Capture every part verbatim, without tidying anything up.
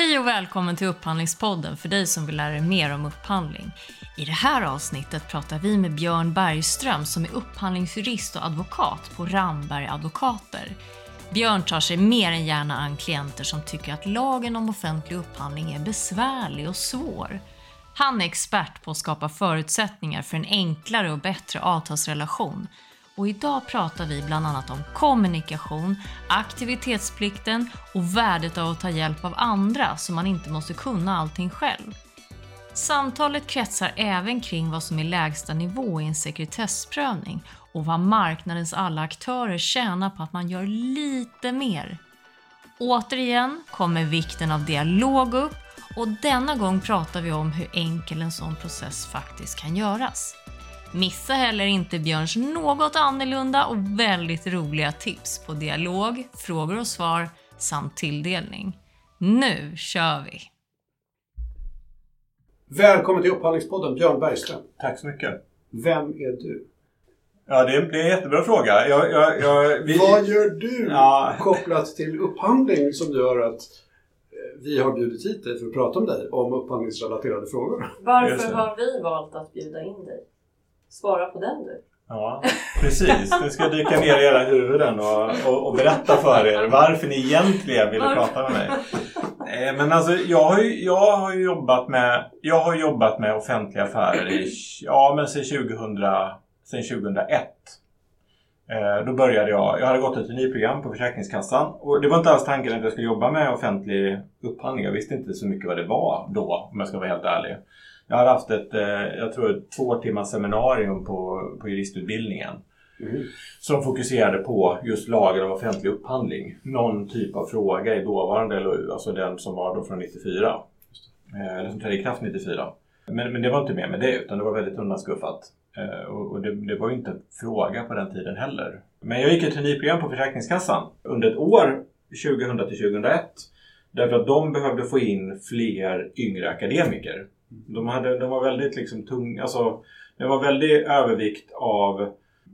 Hej och välkommen till Upphandlingspodden för dig som vill lära dig mer om upphandling. I det här avsnittet pratar vi med Björn Bergström som är upphandlingsjurist och advokat på Ramberg Advokater. Björn tar sig mer än gärna an klienter som tycker att lagen om offentlig upphandling är besvärlig och svår. Han är expert på att skapa förutsättningar för en enklare och bättre avtalsrelation. Och idag pratar vi bland annat om kommunikation, aktivitetsplikten och värdet av att ta hjälp av andra så man inte måste kunna allting själv. Samtalet kretsar även kring vad som är lägsta nivå i en sekretessprövning och vad marknadens alla aktörer tjänar på att man gör lite mer. Återigen kommer vikten av dialog upp och denna gång pratar vi om hur enkel en sån process faktiskt kan göras. Missa heller inte Björns något annorlunda och väldigt roliga tips på dialog, frågor och svar samt tilldelning. Nu kör vi! Välkommen till Upphandlingspodden, Björn Bergström. Tack så mycket. Vem är du? Ja, det är, det är en jättebra fråga. Jag, jag, jag, vi... Vad gör du ja. kopplat till upphandling som gör att vi har bjudit hit dig för att prata om dig om upphandlingsrelaterade frågor? Varför har vi valt att bjuda in dig? Svara på den du. Ja, precis. Nu ska jag dyka ner i era huvuden och, och, och berätta för er varför ni egentligen ville prata med mig. Men alltså, jag har ju, jag har jobbat med, jag har jobbat med offentliga affärer i, ja, men sedan, tjugohundra, sedan tjugohundraett. Eh, då började jag, jag hade gått ett nytt program på Försäkringskassan. Och det var inte alls tanken att jag skulle jobba med offentlig upphandling. Jag visste inte så mycket vad det var då, om jag ska vara helt ärlig. Jag har haft ett, jag tror ett två timmars seminarium på, på juristutbildningen mm. som fokuserade på just lagen om offentlig upphandling. Någon typ av fråga i dåvarande L O U, alltså den som var då från nittiofyra, eller som trädde i kraft nittiofyra. Men, men det var inte mer med det, utan det var väldigt undanskuffat. Och, och det, det var ju inte en fråga på den tiden heller. Men jag gick ett traineeprogram på Försäkringskassan under ett år, tjugohundra till tjugohundraett, därför att de behövde få in fler yngre akademiker. De, hade, de var väldigt liksom tunga, alltså det var väldigt övervikt av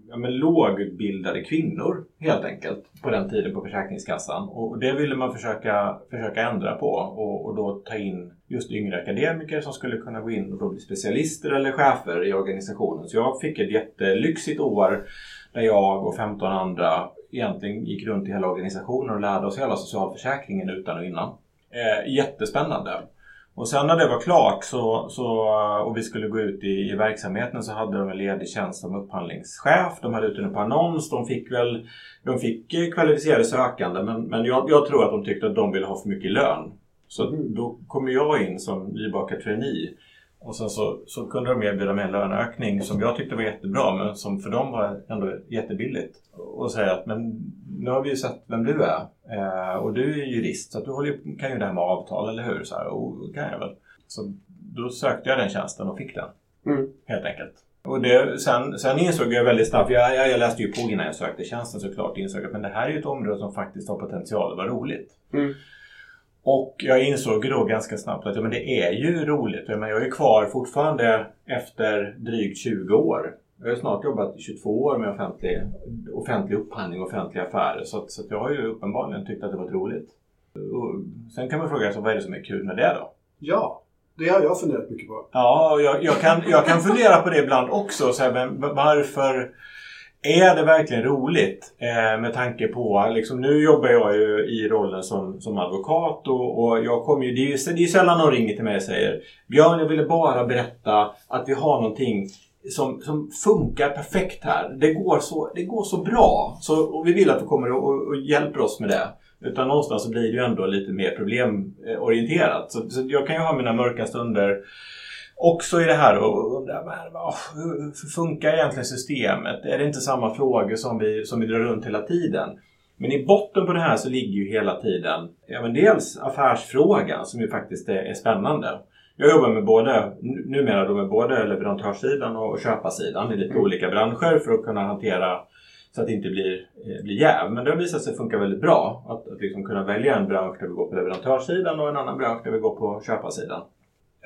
ja, men, lågutbildade kvinnor helt enkelt på den tiden på Försäkringskassan. Och det ville man försöka, försöka ändra på och, och då ta in just yngre akademiker som skulle kunna gå in och då bli specialister eller chefer i organisationen. Så jag fick ett jättelyxigt år där jag och femton andra egentligen gick runt i hela organisationen och lärde oss hela socialförsäkringen utan och innan. Eh, jättespännande. Och sen när det var klart så, så, och vi skulle gå ut i, i verksamheten så hade de en ledig tjänst som upphandlingschef. De hade ut en på annons. De fick, väl, de fick kvalificerade sökande men, men jag, jag tror att de tyckte att de ville ha för mycket lön. Så mm. då kom jag in som nybakad trainee. Och sen så, så kunde de erbjuda mig en löneökning som jag tyckte var jättebra men som för dem var ändå jättebilligt. Och säga att men, nu har vi ju sett vem du är eh, och du är jurist så att du håller, kan ju det här med avtal eller hur? Så här, och, kan jag väl. Så då sökte jag den tjänsten och fick den mm. helt enkelt. Och det, sen, sen insåg jag väldigt snabbt, jag, jag, jag läste ju på innan jag sökte tjänsten såklart insåg jag att men det här är ju ett område som faktiskt har potential att vara roligt. Mm. Och jag insåg då ganska snabbt att ja, men det är ju roligt. Jag, menar, jag är kvar fortfarande efter drygt tjugo år. Jag har snart jobbat tjugotvå år med offentlig, offentlig upphandling och offentliga affärer. Så, så att jag har ju uppenbarligen tyckt att det var roligt. Och sen kan man fråga sig, vad är det som är kul med det då? Ja, det har jag funderat mycket på. Ja, jag, jag, kan, jag kan fundera på det ibland också. Så här, men varför... Är det verkligen roligt eh, med tanke på, liksom, nu jobbar jag ju i rollen som, som advokat och, och jag kommer ju, det är ju det är sällan någon ringer till mig och säger Björn, jag ville bara berätta att vi har någonting som, som funkar perfekt här. Det går så, det går så bra så, och vi vill att du kommer och, och hjälper oss med det. Utan någonstans så blir det ju ändå lite mer problemorienterat. Så, så jag kan ju ha mina mörka stunder. Också i det här och undrar, hur funkar egentligen systemet? Är det inte samma frågor som vi, som vi drar runt hela tiden? Men i botten på det här så ligger ju hela tiden ja, men dels affärsfrågan som ju faktiskt är, är spännande. Jag jobbar med både, numera då med både leverantörssidan och köparsidan i lite mm. olika branscher för att kunna hantera så att det inte blir, blir jäv. Men det har visat sig funka väldigt bra att, att liksom kunna välja en bransch där vi går på leverantörssidan och en annan bransch där vi går på köparsidan.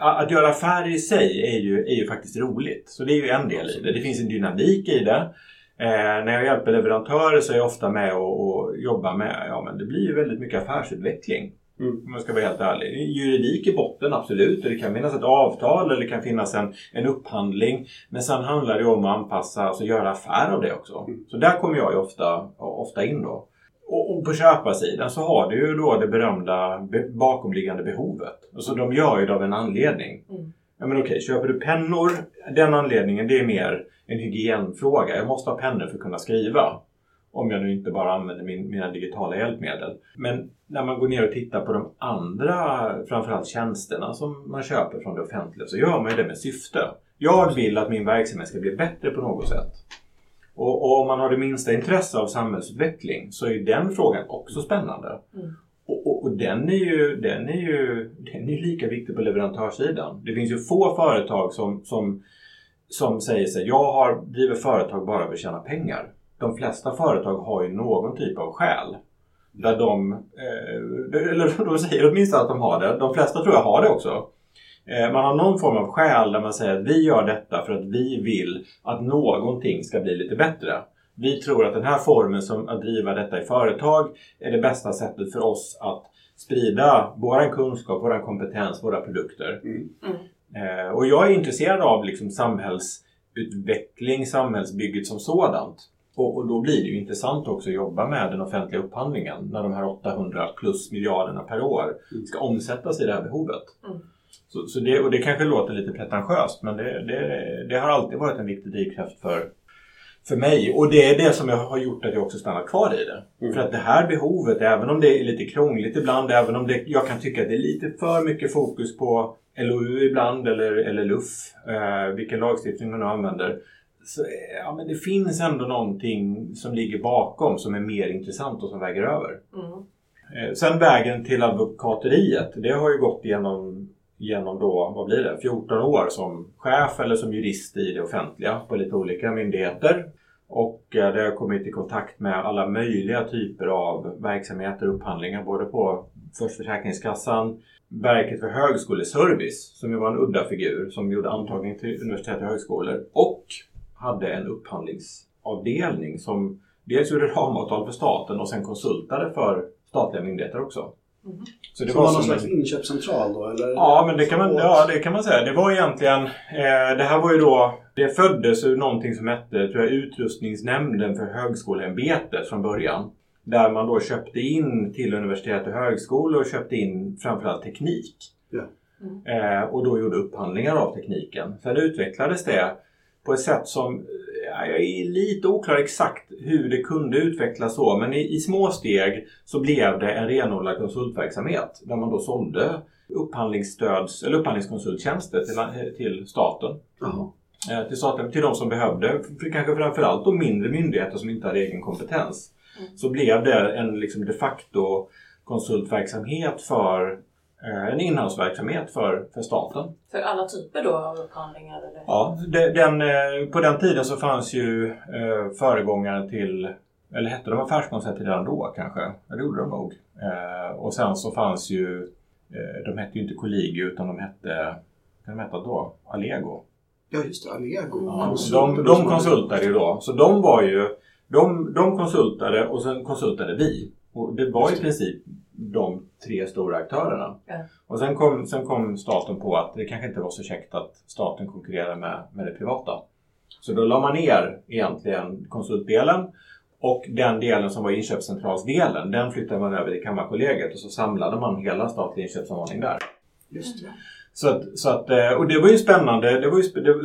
Att göra affärer i sig är ju, är ju faktiskt roligt. Så det är ju en del i det. Det finns en dynamik i det. Eh, när jag hjälper leverantörer så är jag ofta med och, och jobbar med. Ja, men det blir ju väldigt mycket affärsutveckling. Mm. Om man ska vara helt ärlig. Juridik i botten, absolut. Och det kan finnas ett avtal eller det kan finnas en, en upphandling. Men sen handlar det om att anpassa, alltså göra affär av det också. Mm. Så där kommer jag ju ofta, ofta in då. Och på köparsidan så har du ju då det berömda bakomliggande behovet. Alltså de gör ju det av en anledning. Mm. Ja, men okej, köper du pennor? Den anledningen, det är mer en hygienfråga. Jag måste ha pennor för att kunna skriva. Om jag nu inte bara använder min, mina digitala hjälpmedel. Men när man går ner och tittar på de andra, framförallt tjänsterna som man köper från det offentliga, så gör man ju det med syfte. Jag vill att min verksamhet ska bli bättre på något sätt. Och, och om man har det minsta intresse av samhällsutveckling så är den frågan också spännande. Mm. Och, och, och den är ju, den är ju den är lika viktig på leverantörssidan. Det finns ju få företag som, som, som säger sig, jag har, driver företag bara för att tjäna pengar. De flesta företag har ju någon typ av skäl. Där de, eh, eller de säger åtminstone att de har det. De flesta tror jag har det också. Eh, man har någon form av skäl där man säger att vi gör detta för att vi vill att någonting ska bli lite bättre. Vi tror att den här formen som att driva detta i företag är det bästa sättet för oss att sprida vår kunskap, vår kompetens, våra produkter. Mm. Mm. Eh, och jag är intresserad av liksom samhällsutveckling, samhällsbygget som sådant. Och då blir det ju intressant också att jobba med den offentliga upphandlingen när de här åttahundra plus miljarderna per år ska omsättas i det här behovet. Mm. Så, så det, och det kanske låter lite pretentiöst, men det, det, det har alltid varit en viktig drivkraft för, för mig. Och det är det som jag har gjort att jag också stannar kvar i det. Mm. För att det här behovet, även om det är lite krångligt ibland, även om det, jag kan tycka att det är lite för mycket fokus på L O U ibland eller, eller L U F, eh, vilken lagstiftning man nu använder. Så, ja, men det finns ändå någonting som ligger bakom som är mer intressant och som väger över. Mm. Sen vägen till advokateriet, det har ju gått genom, genom då, vad blir det, fjorton år som chef eller som jurist i det offentliga på lite olika myndigheter. Och där har jag kommit i kontakt med alla möjliga typer av verksamheter och upphandlingar, både på Försäkringskassan, Verket för högskoleservice som ju var en udda figur som gjorde antagning till universitet och högskolor och hade en upphandlingsavdelning som dels gjorde ramavtal för staten och sen konsultade för statliga myndigheter också. Mm. Så det så var, var någon slags en... inköpscentral då? Eller? Ja, men det kan, man, ja, det kan man säga. Det var egentligen, eh, det här var ju då, det föddes ur någonting som hette, tror jag, utrustningsnämnden för högskoleämbetet från början. Där man då köpte in till universitet och högskolor och köpte in framförallt teknik. Ja. Mm. Eh, och då gjorde upphandlingar av tekniken. Sen utvecklades det på ett sätt som, ja, jag är lite oklar exakt hur det kunde utvecklas så. Men i, i små steg så blev det en renodlad konsultverksamhet. Där man då sålde upphandlingsstöds, eller upphandlingskonsulttjänster till, till staten. Mm. Eh, till staten. Till de som behövde, för, kanske framförallt de mindre myndigheter som inte hade egen kompetens. Så blev det en liksom de facto konsultverksamhet för eh, en inhandsverksamhet för, för staten. För alla typer då av upphandlingar? Eller? Ja, det, den, eh, på den tiden så fanns ju eh, föregångare till, eller hette de affärskoncept redan då kanske? Det gjorde de nog. Eh, och sen så fanns ju, eh, de hette ju inte Kollegio utan de hette, de hette då Allego. Ja just det, Allego. Ja, de, de konsultade ju då, så de var ju... De, de konsultade och sen konsultade vi. Och det var i princip de tre stora aktörerna. Ja. Och sen kom, sen kom staten på att det kanske inte var så käckt att staten konkurrerar med, med det privata. Så då la man ner egentligen konsultdelen. Och den delen som var inköpscentralsdelen, den flyttade man över till Kammarkollegiet. Och så samlade man hela statlig inköpssamordning där. Just det. Så att, så att, och det var ju spännande, det var ju, det,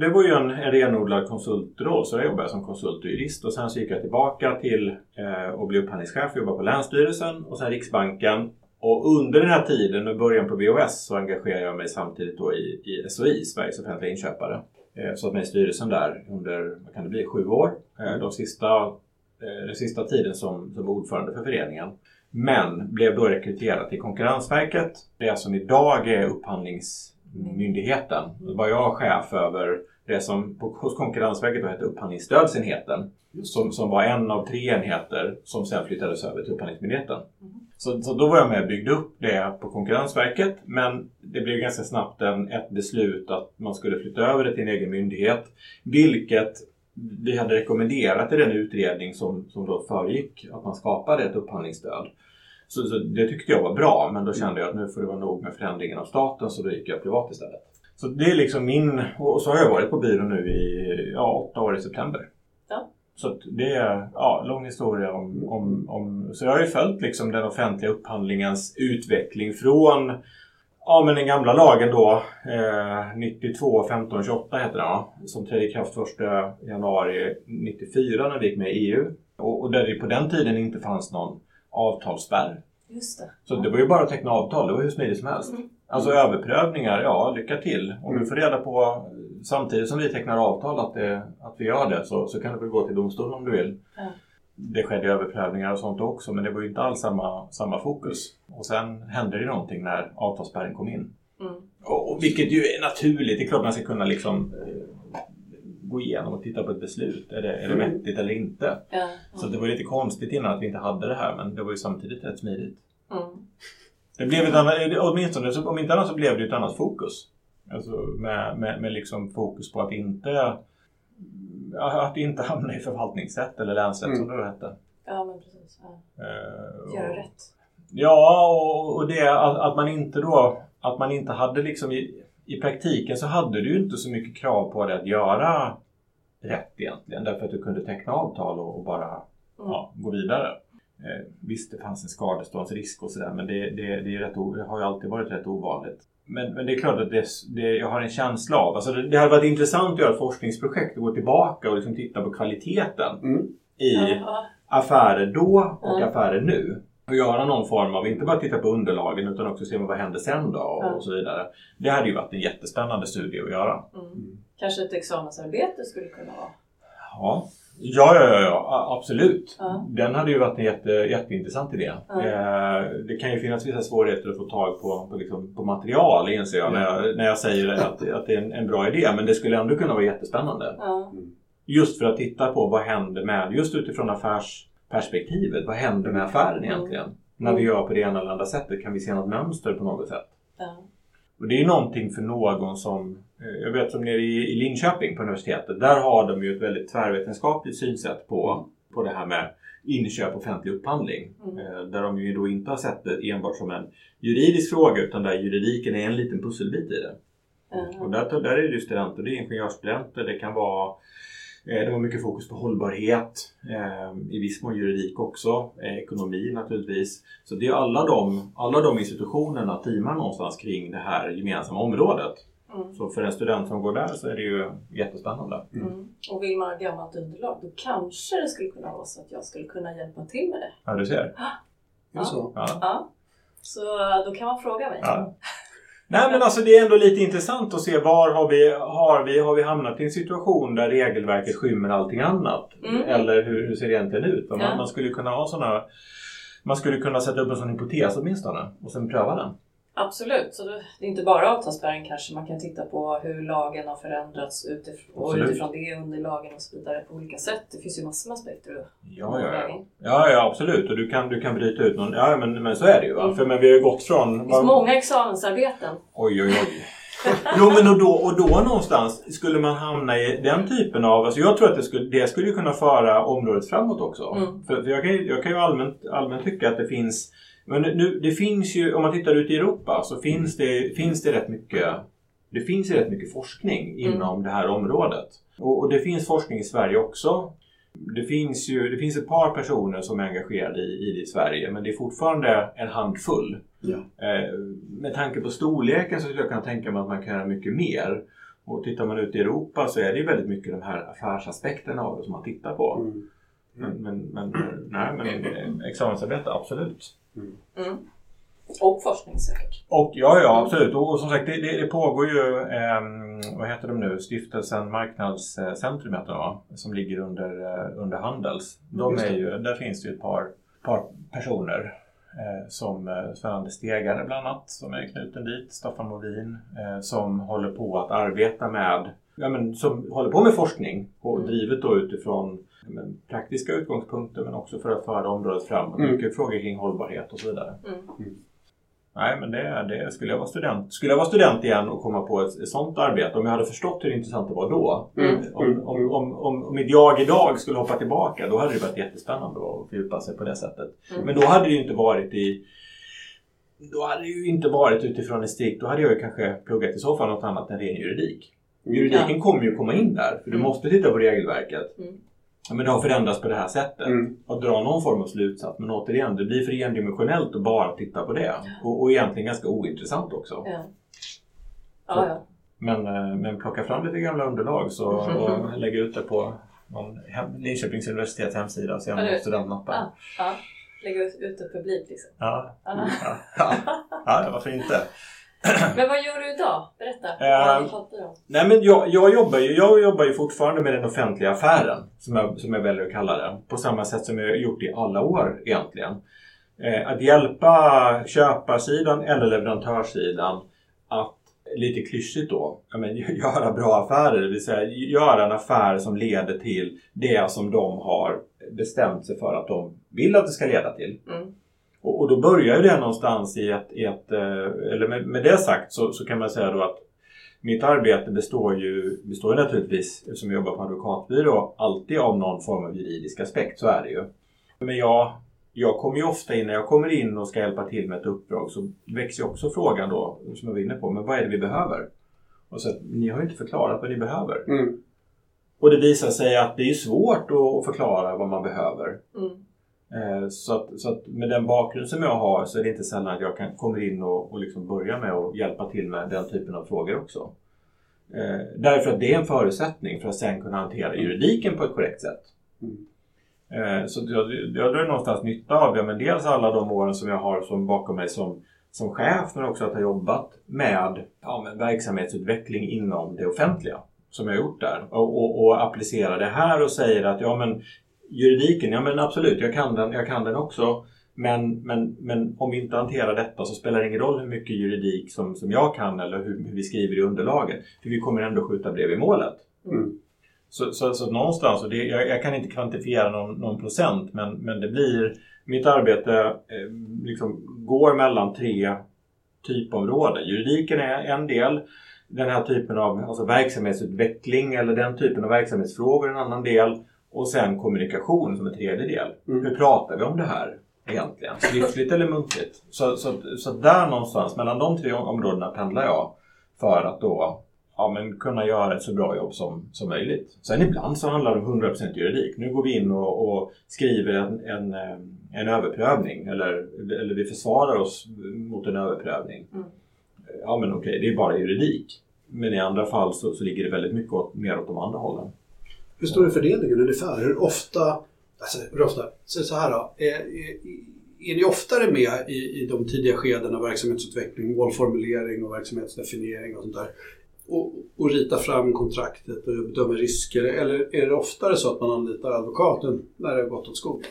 det var ju en, en renodlad konsultroll, så jag jobbade som konsult och jurist och sen så gick jag tillbaka till eh, och blev upphandlingschef, jobbade på Länsstyrelsen och sen Riksbanken. Och under den här tiden, i början på B O S, så engagerade jag mig samtidigt då i, i S O I, Sveriges offentliga inköpare. Eh, så att mig i styrelsen där under, vad kan det bli, sju år, eh, de sista, eh, den sista tiden som, som ordförande för föreningen. Men blev då rekryterad till Konkurrensverket, det som idag är Upphandlingsmyndigheten. Då var jag chef över det som på, hos Konkurrensverket då hette Upphandlingsstödsenheten. Som, som var en av tre enheter som sen flyttades över till Upphandlingsmyndigheten. Mm. Så, så då var jag med och byggde upp det på Konkurrensverket. Men det blev ganska snabbt en, ett beslut att man skulle flytta över det till en egen myndighet. Vilket... vi hade rekommenderat i den utredning som, som då föregick att man skapade ett upphandlingsstöd. Så, så det tyckte jag var bra, men då kände jag att nu får det vara nog med förändringen av staten, så då gick jag privat istället. Så det är liksom min, och så har jag varit på byrån nu i ja, åtta år i september. Ja. Så det är ja, lång historia om, om, om, så jag har ju följt liksom den offentliga upphandlingens utveckling från ja, men den gamla lagen då, eh, nittiotvå femton tjugoåtta heter den, som trädde i kraft första januari nittiofyra när vi gick med i E U. Och, och där det på den tiden inte fanns någon avtalsspärr. Just det. Så det var ju bara att teckna avtal, det var hur smidigt som helst. Mm. Alltså överprövningar, ja, lycka till. Om du får reda på, samtidigt som vi tecknar avtal att, det, att vi gör det, så, så kan du väl gå till domstolen om du vill. Mm. Det skedde överprövningar och sånt också, men det var ju inte alls samma, samma fokus. Och sen hände det någonting när avtalsspärren kom in. Mm. Och, och vilket ju är naturligt, det är klart man ska kunna liksom eh, gå igenom och titta på ett beslut. Är det, är det vettigt eller inte? Mm. Mm. Så det var lite konstigt innan att vi inte hade det här, men det var ju samtidigt rätt smidigt. Mm. Det blev ett annat, åtminstone så, om inte annat så blev det ett annat fokus. Alltså med, med, med liksom fokus på att inte, att inte hamna i förvaltningsrätt eller länsrätt mm. som det hette. Ja, men precis. Ja. Uh, Göra rätt. Ja, och, och det att, att man inte då, att man inte hade liksom i, i praktiken så hade du inte så mycket krav på det att göra rätt egentligen. Därför att du kunde teckna avtal och, och bara mm. ja, gå vidare. Eh, visst, det fanns en skadeståndsrisk och sådär, men det, det, det, är rätt o, det har ju alltid varit rätt ovanligt. Men, men det är klart att det, det, jag har en känsla av, alltså det, det hade varit intressant att göra ett forskningsprojekt och gå tillbaka och liksom titta på kvaliteten mm. i Jaha. affärer då och mm. affärer nu. Och göra någon form av, inte bara titta på underlagen utan också se vad händer sen då och, mm. och så vidare. Det hade ju varit en jättespännande studie att göra. Mm. Mm. Kanske ett examensarbete skulle kunna vara? Ja. Ja, ja, ja, absolut. Ja. Den hade ju varit en jätte, jätteintressant idé. Ja. Eh, det kan ju finnas vissa svårigheter att få tag på, på, liksom, på material, inser jag, när jag, när jag säger att, att det är en, en bra idé. Men det skulle ändå kunna vara jättespännande. Ja. Just för att titta på vad händer med, just utifrån affärsperspektivet, vad händer med affären egentligen? Mm. När vi gör på det ena eller andra sättet, kan vi se något mönster på något sätt? Ja. Och det är ju någonting för någon som... Jag vet som nere i Linköping på universitetet, där har de ju ett väldigt tvärvetenskapligt synsätt på, på det här med inköp och offentlig upphandling. Mm. Där de ju då inte har sett det enbart som en juridisk fråga, utan där juridiken är en liten pusselbit i det. Mm. Och där, där är det ju studenter, det är ingenjörsstudenter, det kan vara... Det var mycket fokus på hållbarhet, i viss mån juridik också, ekonomi naturligtvis. Så det är alla de, alla de institutionerna teamar någonstans kring det här gemensamma området. Mm. Så för en student som går där så är det ju jättespännande. Mm. Mm. Och vill man ha gammalt underlag, då kanske det skulle kunna vara så att jag skulle kunna hjälpa till med det. Ja, du ser. Ah. Ja. Så. Ja. Ja. Så då kan man fråga mig. Ja. Nej, men alltså det är ändå lite intressant att se var har vi, har vi, har vi hamnat i en situation där regelverket skymmer allting annat. Mm. Eller hur, hur ser det egentligen ut? Man, ja. man skulle kunna ha såna, man skulle kunna sätta upp en sån hypotes åtminstone och sen pröva den. Absolut, så det är inte bara avtalsspärren kanske. Man kan titta på hur lagen har förändrats utifrån, och utifrån det underlagen och så vidare på olika sätt. Det finns ju massor med aspekter. Ja, ja, ja. ja, ja absolut. Och du kan, du kan bryta ut någon. Ja, men, men så är det ju. Mm. För, men vi har ju gått från... Det finns var... många examensarbeten. Oj, oj, oj. Jo, men och då, och då någonstans skulle man hamna i den typen av... Alltså jag tror att det skulle, det skulle ju kunna föra området framåt också. Mm. För, för jag kan, jag kan ju allmänt, allmänt tycka att det finns... Men nu, det finns ju, om man tittar ut i Europa så finns det, finns det rätt mycket, det finns rätt mycket forskning inom mm. det här området. Och, och det finns forskning i Sverige också. Det finns ju, det finns ett par personer som är engagerade i, i det i Sverige, men det är fortfarande en handfull. Mm. Eh, med tanke på storleken så skulle jag kunna tänka mig att man kan göra mycket mer. Och tittar man ut i Europa så är det ju väldigt mycket de här affärsaspekterna av det som man tittar på. Mm. Men, men, men, nej, men examensarbete, absolut. Mm. Mm. Och forskning säkert. Och, ja, ja, absolut. Och, och som sagt, det, det, det pågår ju, eh, vad heter de nu, stiftelsen Marknadscentrumet då, som ligger under, under Handels. De är ju, där finns det ju ett par, par personer, eh, som Sven Stegare bland annat, som är knuten dit, Staffan Norlin, eh, som håller på att arbeta med, ja, men, som håller på med forskning och mm. drivet då utifrån men praktiska utgångspunkter men också för att föra området fram. Mycket mm. frågor kring hållbarhet och så vidare. Mm. Mm. Nej, men det, det skulle jag vara student. Skulle jag vara student igen och komma på ett, ett sånt arbete, om jag hade förstått hur intressant det var då. Mm. Om, om, om, om, om mitt jag idag skulle hoppa tillbaka, då hade det varit jättespännande att fördjupa sig på det sättet. Mm. Men då hade det ju inte varit i... Då hade det ju inte varit utifrån estetik. Då hade jag ju kanske pluggat i så fall något annat än ren juridik. Juridiken ja. kommer ju komma in där, för du måste titta på regelverket. Mm. Men det har förändrats på det här sättet. Mm. Att dra någon form av slutsats. Men återigen, det blir för endimensionellt att bara titta på det. Och, och egentligen ganska ointressant också. Ja. Ja, ja. Men, men plocka fram lite gamla underlag så, och lägga ut det på någon hem, Linköpings universitets hemsida och se om ja, studentmappen. Ja, ja. Lägga ut det publikt liksom. Ja, ja. Ja. Ja, varför inte? Men vad gör du idag? Berätta. Vad uh, fattar du? Nej, men jag, jag, jobbar ju, jag jobbar ju fortfarande med den offentliga affären, som jag, som jag väljer att kalla den. På samma sätt som jag har gjort i alla år egentligen. Eh, att hjälpa köparsidan eller leverantörssidan att, lite klyschigt då, jag menar, göra bra affärer. Det vill säga göra en affär som leder till det som de har bestämt sig för att de vill att det ska leda till. Mm. Och då börjar ju det någonstans i ett, i ett eller med, med det sagt så, så kan man säga då att mitt arbete består ju, består ju naturligtvis, eftersom jag jobbar på advokatbyrå, alltid av någon form av juridisk aspekt, så är det ju. Men jag, jag kommer ju ofta in, när jag kommer in och ska hjälpa till med ett uppdrag så växer ju också frågan då, som jag var inne på, men vad är det vi behöver? Och så att ni har ju inte förklarat vad ni behöver. Mm. Och det visar sig att det är svårt att förklara vad man behöver. Mm. Så att, så att med den bakgrund som jag har så är det inte sällan att jag kan komma in och, och liksom börja med att hjälpa till med den typen av frågor också. Eh, därför att det är en förutsättning för att sen kunna hantera juridiken på ett korrekt sätt. Mm. Eh, så jag, jag drar någonstans nytta av det, men dels alla de åren som jag har som bakom mig som, som chef, men också att jag jobbat med, ja, med verksamhetsutveckling inom det offentliga som jag gjort där. Och, och, och applicerar det här och säger att ja men juridiken, ja men absolut, jag kan den, jag kan den också. Men, men, men om vi inte hanterar detta så spelar det ingen roll hur mycket juridik som, som jag kan eller hur, hur vi skriver i underlaget. För vi kommer ändå skjuta bredvid målet. Mm. Så, så, så någonstans, och det, jag, jag kan inte kvantifiera någon, någon procent, men, men det blir, mitt arbete eh, liksom går mellan tre typområden. Juridiken är en del. Den här typen av alltså verksamhetsutveckling eller den typen av verksamhetsfrågor är en annan del. Och sen kommunikation som en tredje del. Mm. Hur pratar vi om det här egentligen? Skriftligt eller muntligt? Så, så, så där någonstans, mellan de tre områdena pendlar jag. För att då ja, men kunna göra ett så bra jobb som, som möjligt. Sen ibland så handlar det om hundra procent juridik. Nu går vi in och, och skriver en, en, en överprövning. Eller, eller vi försvarar oss mot en överprövning. Mm. Ja men okej, det är bara juridik. Men i andra fall så, så ligger det väldigt mycket åt, mer åt de andra hållen. Hur stor är fördelningen ungefär? Hur ofta, alltså, hur ofta så, så här då, är, är, är ni oftare med i, i de tidiga skeden av verksamhetsutveckling, målformulering och verksamhetsdefiniering och sånt där? Och, och rita fram kontraktet och bedöma risker? Eller är det oftare så att man anlitar advokaten när det har gått åt skogen?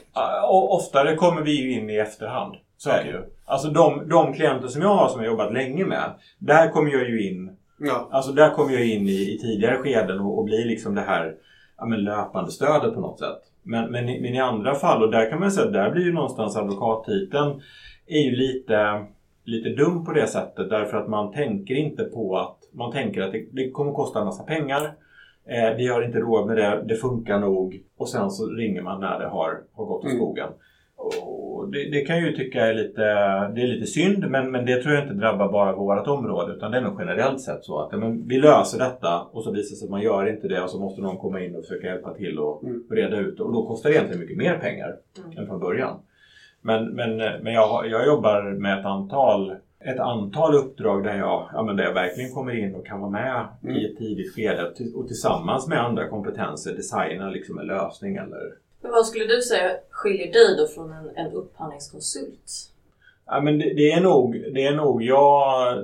Och oftare kommer vi ju in i efterhand, så okay. är det ju. Alltså de, de klienter som jag har som jag jobbat länge med, där kommer jag ju in, ja. alltså där kommer jag in i, i tidigare skeden och, och blir liksom det här Ja, men löpande stödet på något sätt. Men, men, men i andra fall, och där kan man säga att där blir ju någonstans advokattiteln är ju lite, lite dum på det sättet. Därför att man tänker inte på att, man tänker att det, det kommer kosta en massa pengar. Eh, vi har inte råd med det, det funkar nog. Och sen så ringer man när det har, har gått åt skogen. Mm. Och det, det kan jag ju tycka är lite, det är lite synd, men, men det tror jag inte drabbar bara vårt område, utan det är nog generellt sett så att ja, men vi löser detta och så visar sig att man gör inte det och så måste någon komma in och försöka hjälpa till och reda ut, och då kostar det egentligen mycket mer pengar mm. än från början. Men, men, men jag, jag jobbar med ett antal, ett antal uppdrag där jag, ja, men där jag verkligen kommer in och kan vara med mm. i ett tidigt skede och tillsammans med andra kompetenser designa liksom en lösning eller... Men vad skulle du säga skiljer dig då från en, en upphandlingskonsult? Ja, men det, det är nog, det är nog jag,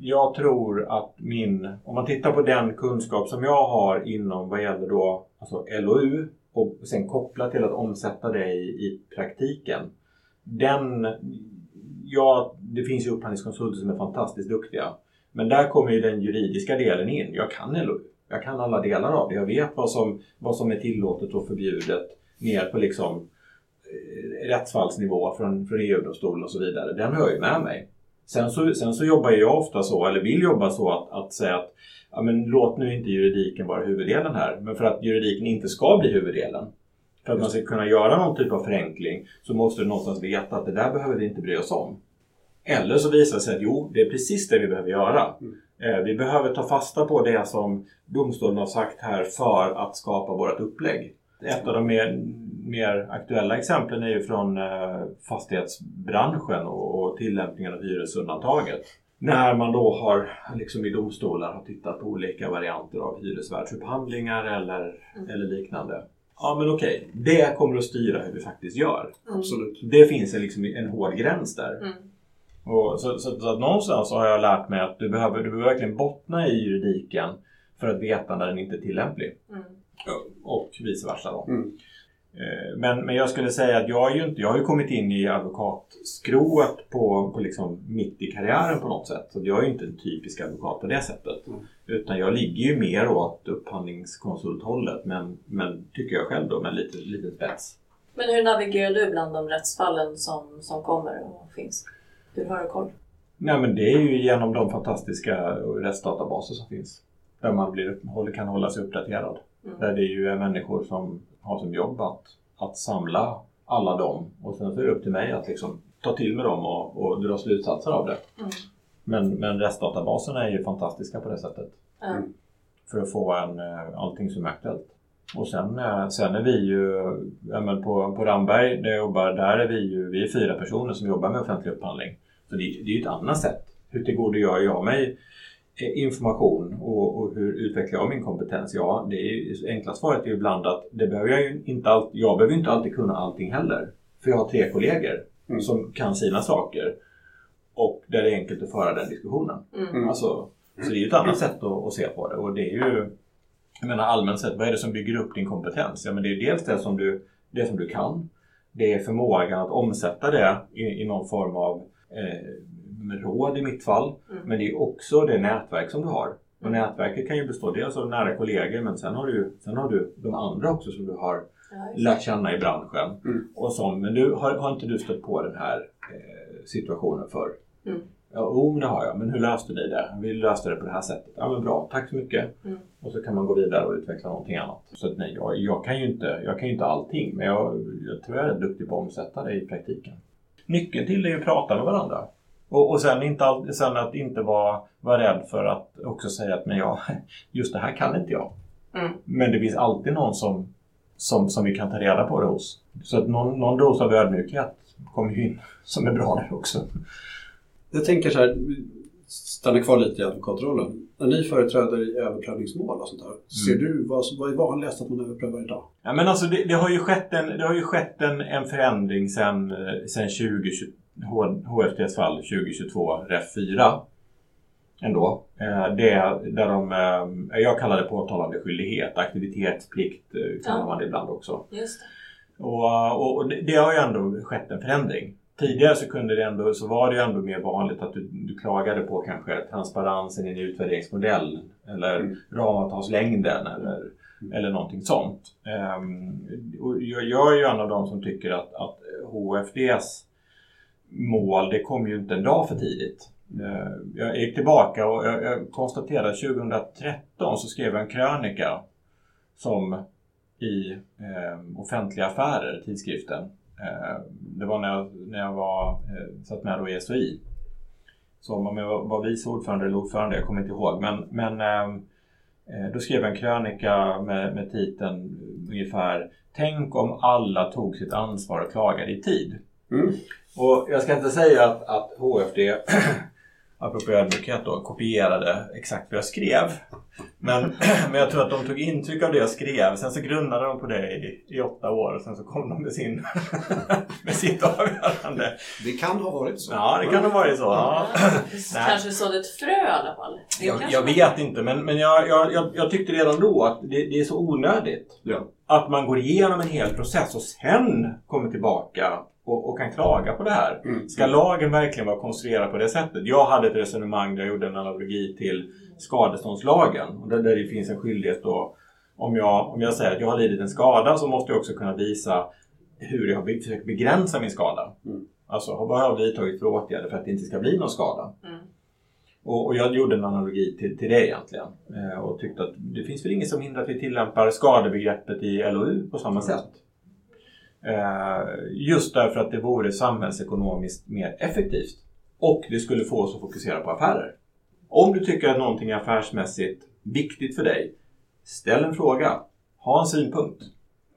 jag tror att min, om man tittar på den kunskap som jag har inom vad gäller då alltså L O U och sen koppla till att omsätta det i, i praktiken. Den, ja, det finns ju upphandlingskonsulter som är fantastiskt duktiga, men där kommer ju den juridiska delen in. Jag kan L O U, jag kan alla delar av det, jag vet vad som, vad som är tillåtet och förbjudet. Ner på liksom rättsfallsnivå från, från E U-domstolen och så vidare. Den hör ju med mig. Sen så, sen så jobbar jag ofta så, eller vill jobba så att, att säga att ja, men låt nu inte juridiken vara huvuddelen här. Men för att juridiken inte ska bli huvuddelen, för att man ska kunna göra någon typ av förenkling, så måste du någonstans veta att det där behöver vi inte bry oss om. Eller så visar det sig att jo, det är precis det vi behöver göra. Mm. Eh, vi behöver ta fasta på det som domstolen har sagt här för att skapa vårt upplägg. Ett av de mer, mer aktuella exemplen är ju från eh, fastighetsbranschen och, och tillämpningen av hyresundantaget. När man då har liksom i domstolar har tittat på olika varianter av hyresvärdsupphandlingar eller, mm. eller liknande. Ja, men okej, det kommer att styra hur vi faktiskt gör. Mm. Absolut. Det finns en, liksom, en hård gräns där. Mm. Och så, så, så att någonstans har jag lärt mig att du behöver, du behöver verkligen bottna i juridiken för att veta när den inte är tillämplig. Mm. Och vice versa då. Mm. Men, men jag skulle säga att jag, är ju inte, jag har ju kommit in i advokatskrået på, på liksom mitt i karriären på något sätt. Så jag är ju inte en typisk advokat på det sättet. Mm. Utan jag ligger ju mer åt upphandlingskonsulthållet. Men, men tycker jag själv då, men lite, lite spets. Men hur navigerar du bland de rättsfallen som, som kommer och finns? Hur har du koll? Nej, men det är ju genom de fantastiska rättsdatabaser som finns. Där man blir, kan hålla sig uppdaterad. Mm. Där det är ju människor som har som jobb att, att samla alla dem. Och sen så är det upp till mig att liksom ta till med dem och, och dra slutsatser av det. Mm. Men, men restdatabaserna är ju fantastiska på det sättet. Mm. För att få en, allting som är aktuellt. Och sen, sen är vi ju på, på Ramberg där jag jobbar, där är vi ju vi är fyra personer som jobbar med offentlig upphandling. Så det, det är ju ett annat sätt. Hur tillgodogör jag mig information och, och hur utvecklar jag min kompetens? Ja, det är ju, enkla svaret är ju ibland att det behöver jag ju inte allt, jag behöver inte alltid kunna allting heller. För jag har tre kollegor mm. som kan sina saker och där det är enkelt att föra den diskussionen. Mm. Alltså, så det är ju ett annat sätt att, att se på det, och det är ju, jag menar allmänt sett, vad är det som bygger upp din kompetens? Ja, men det är ju dels det som du, det som du kan, det är förmågan att omsätta det i, i någon form av eh, råd i mitt fall, mm. men det är också det nätverk som du har. Och nätverket kan ju bestå dels av nära kollegor, men sen har du, sen har du de andra också som du har lärt känna i branschen. Mm. Och så, men du, har, har inte du stött på den här eh, situationen förr? Mm. Ja, oh, det har jag. Men hur löste ni det? Vi löste det på det här sättet. Ja, men bra. Tack så mycket. Mm. Och så kan man gå vidare och utveckla någonting annat. Så att, nej, jag, jag, kan ju inte, jag kan ju inte allting, men jag, jag tror jag är duktig på att omsätta det i praktiken. Nyckeln till det är ju att prata med varandra. Och, och sen, inte all, sen att inte vara, vara rädd för att också säga att men jag, just det här kan inte jag. Mm. Men det finns alltid någon som, som, som vi kan ta reda på det hos. Så att någon, någon dos av ödmjukhet kommer ju in som är bra där också. Jag tänker så här, stanna kvar lite i advokatrollen. När ni företräder i överprövningsmål och sånt där, mm. ser du vad, vad är vanligast att man överprövar idag? Ja, men alltså det, det har ju skett en, det har ju skett en, en förändring sedan tjugo tjugo. H F Ds fall tjugo tjugotvå R F fyra ändå. Det där de, jag kallar det påtalande skyldighet, aktivitetsplikt kallar man det ibland också. Just det. Och, och det har ju ändå skett en förändring. Tidigare så kunde det ändå, så var det ju ändå mer vanligt att du, du klagade på kanske transparensen i en utvärderingsmodell eller mm. ramavtalslängden eller mm. eller någonting sånt. Och jag är ju en av dem som tycker att, att H F Ds mål, det kom ju inte en dag för tidigt. Jag gick tillbaka och jag konstaterade att tjugo tretton så skrev jag en krönika som i eh, offentliga affärer, tidskriften. Eh, det var när jag, när jag var, eh, satt med då i S O I. Så om jag var, var vice ordförande eller ordförande, jag kommer inte ihåg. Men, men eh, då skrev jag en krönika med, med titeln ungefär tänk om alla tog sitt ansvar och klagade i tid. Mm. Och jag ska inte säga att, att H F D, apropå ödmjukhet då, kopierade exakt vad jag skrev. Men, men jag tror att de tog intryck av det jag skrev. Sen så grundade de på det i, i åtta år och sen så kom de med, sin med sitt avgörande. Det kan ha varit så. Ja, det kan ha varit så. Ja. Kanske såg det ett frö i alla fall. Jag, jag vet inte, men, men jag, jag, jag tyckte redan då att det, det är så onödigt. Ja. Att man går igenom en hel process och sen kommer tillbaka Och, och kan klaga på det här. Mm. Ska lagen verkligen vara konstruerad på det sättet? Jag hade ett resonemang där jag gjorde en analogi till skadeståndslagen. Och där, där det finns en skyldighet då. Om jag, om jag säger att jag har lidit en skada så måste jag också kunna visa hur jag har försökt begränsa min skada. Mm. Alltså vad har vi tagit för åtgärder för att det inte ska bli någon skada? Mm. Och, och jag gjorde en analogi till, till det egentligen. Eh, och tyckte att det finns väl inget som hindrar att vi tillämpar skadebegreppet i L O U på samma sätt. Eh, just därför att det vore samhällsekonomiskt mer effektivt. Och det skulle få oss att fokusera på affärer. Om du tycker att någonting är affärsmässigt viktigt för dig, ställ en fråga. Ha en synpunkt.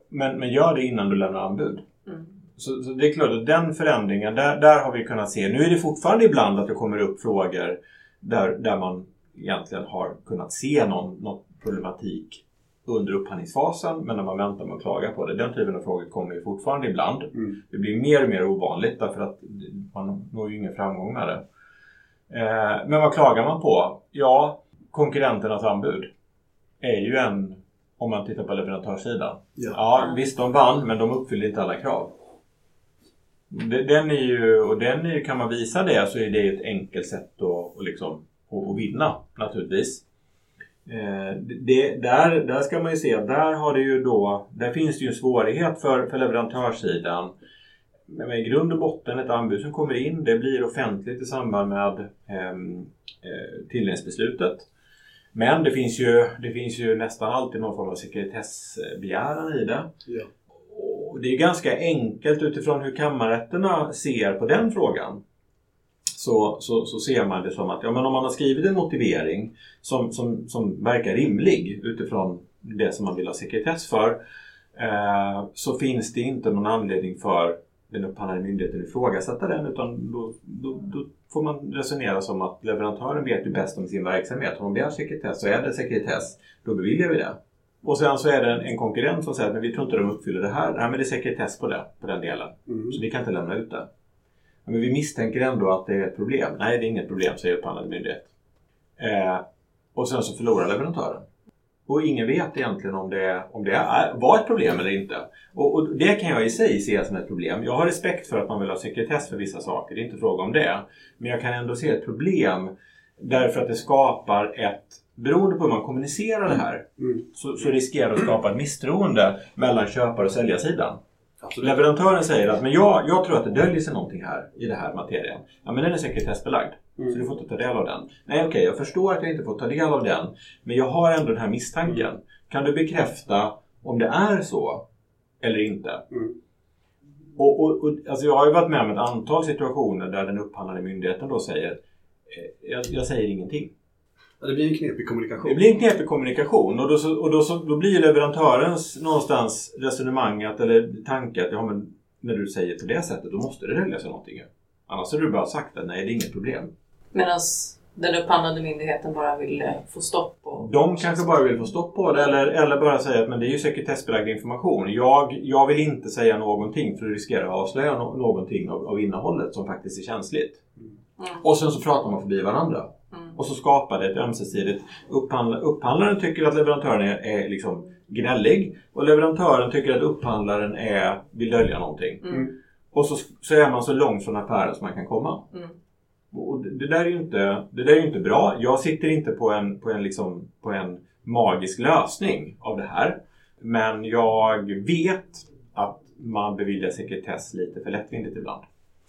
Men, men gör det innan du lämnar anbud. Mm. Så, så det är klart att den förändringen, där, där har vi kunnat se. Nu är det fortfarande ibland att det kommer upp frågor där, där man egentligen har kunnat se någon, någon problematik under upphandlingsfasen. Men när man väntar med att klaga på det, den typen av frågor kommer ju fortfarande ibland. Mm. Det blir mer och mer ovanligt därför att man når ju ingen framgång med det. Eh, men vad klagar man på? Ja, konkurrenternas anbud är ju en... Om man tittar på leverantörssidan. Ja. ja, visst de vann, men de uppfyllde inte alla krav. Den är ju, och den är ju, kan man visa det, så är det ett enkelt sätt att, att, liksom, att vinna naturligtvis. Eh, det, där, där ska man ju se, där, har det ju då, där finns det ju en svårighet för, för leverantörssidan. Men i grund och botten, ett anbud som kommer in, det blir offentligt i samband med eh, tilldelningsbeslutet. Men det finns, ju, det finns ju nästan alltid någon form av sekretessbegäran i det. Ja. Och det är ganska enkelt utifrån hur kammarrätterna ser på den frågan. Så, så, så ser man det som att ja, men om man har skrivit en motivering som, som, som verkar rimlig utifrån det som man vill ha sekretess för. Eh, så finns det inte någon anledning för den upphandlande myndigheten att ifrågasätta den, utan då... då, då får man resonera som att leverantören vet ju bäst om sin verksamhet. Om det är sekretess så är det sekretess. Då beviljar vi det. Och sen så är det en, en konkurrent som säger att men vi tror inte de uppfyller det här. Nej, men det är sekretess på det, på den delen. Mm. Så vi kan inte lämna ut det. Men vi misstänker ändå att det är ett problem. Nej, det är inget problem, säger upphandlande myndighet. Eh, och sen så förlorar leverantören. Och ingen vet egentligen om det, om det är, var ett problem eller inte. Och, och det kan jag i sig se som ett problem. Jag har respekt för att man vill ha sekretess för vissa saker. Det är inte fråga om det. Men jag kan ändå se ett problem därför att det skapar ett... Beroende på hur man kommunicerar det här mm. så, så riskerar det att skapa ett misstroende mellan köpare och säljarsidan. Absolut. Leverantören säger att men jag, jag tror att det döljer sig någonting här i det här materien. Ja, men den är sekretessbelagd. Mm. Så du får inte ta del av den. Nej, okej, okay, jag förstår att jag inte får ta del av den. Men jag har ändå den här misstanken. Mm. Kan du bekräfta om det är så eller inte? Mm. Och, och, och, alltså jag har ju varit med om ett antal situationer där den upphandlande myndigheten då säger eh, jag, jag säger ingenting. Ja, det blir en knepig kommunikation. Det blir en knepig kommunikation. Och då, och då, så, då blir ju leverantörens någonstans resonemanget eller tanke att ja, men när du säger på det sättet då måste det dölja sig någonting. Annars har du bara sagt att nej, det är inget problem. Medan den upphandlande myndigheten bara vill få stopp på... De kanske bara vill få stopp på det. Eller, eller bara säga att men det är ju sekretessbelagd information. Jag, jag vill inte säga någonting för du riskerar att avslöja no- någonting av, av innehållet som faktiskt är känsligt. Mm. Och sen så pratar man förbi varandra. Mm. Och så skapar det ett ömsesidigt... Upphandla, upphandlaren tycker att leverantören är, är liksom gnällig. Och leverantören tycker att upphandlaren är, vill dölja någonting. Mm. Och så, så är man så långt från affären som man kan komma. Mm. Och det där är ju inte, det där är inte bra. Jag sitter inte på en, på, en liksom, på en magisk lösning av det här. Men jag vet att man beviljar sekretess lite för lättvindigt ibland.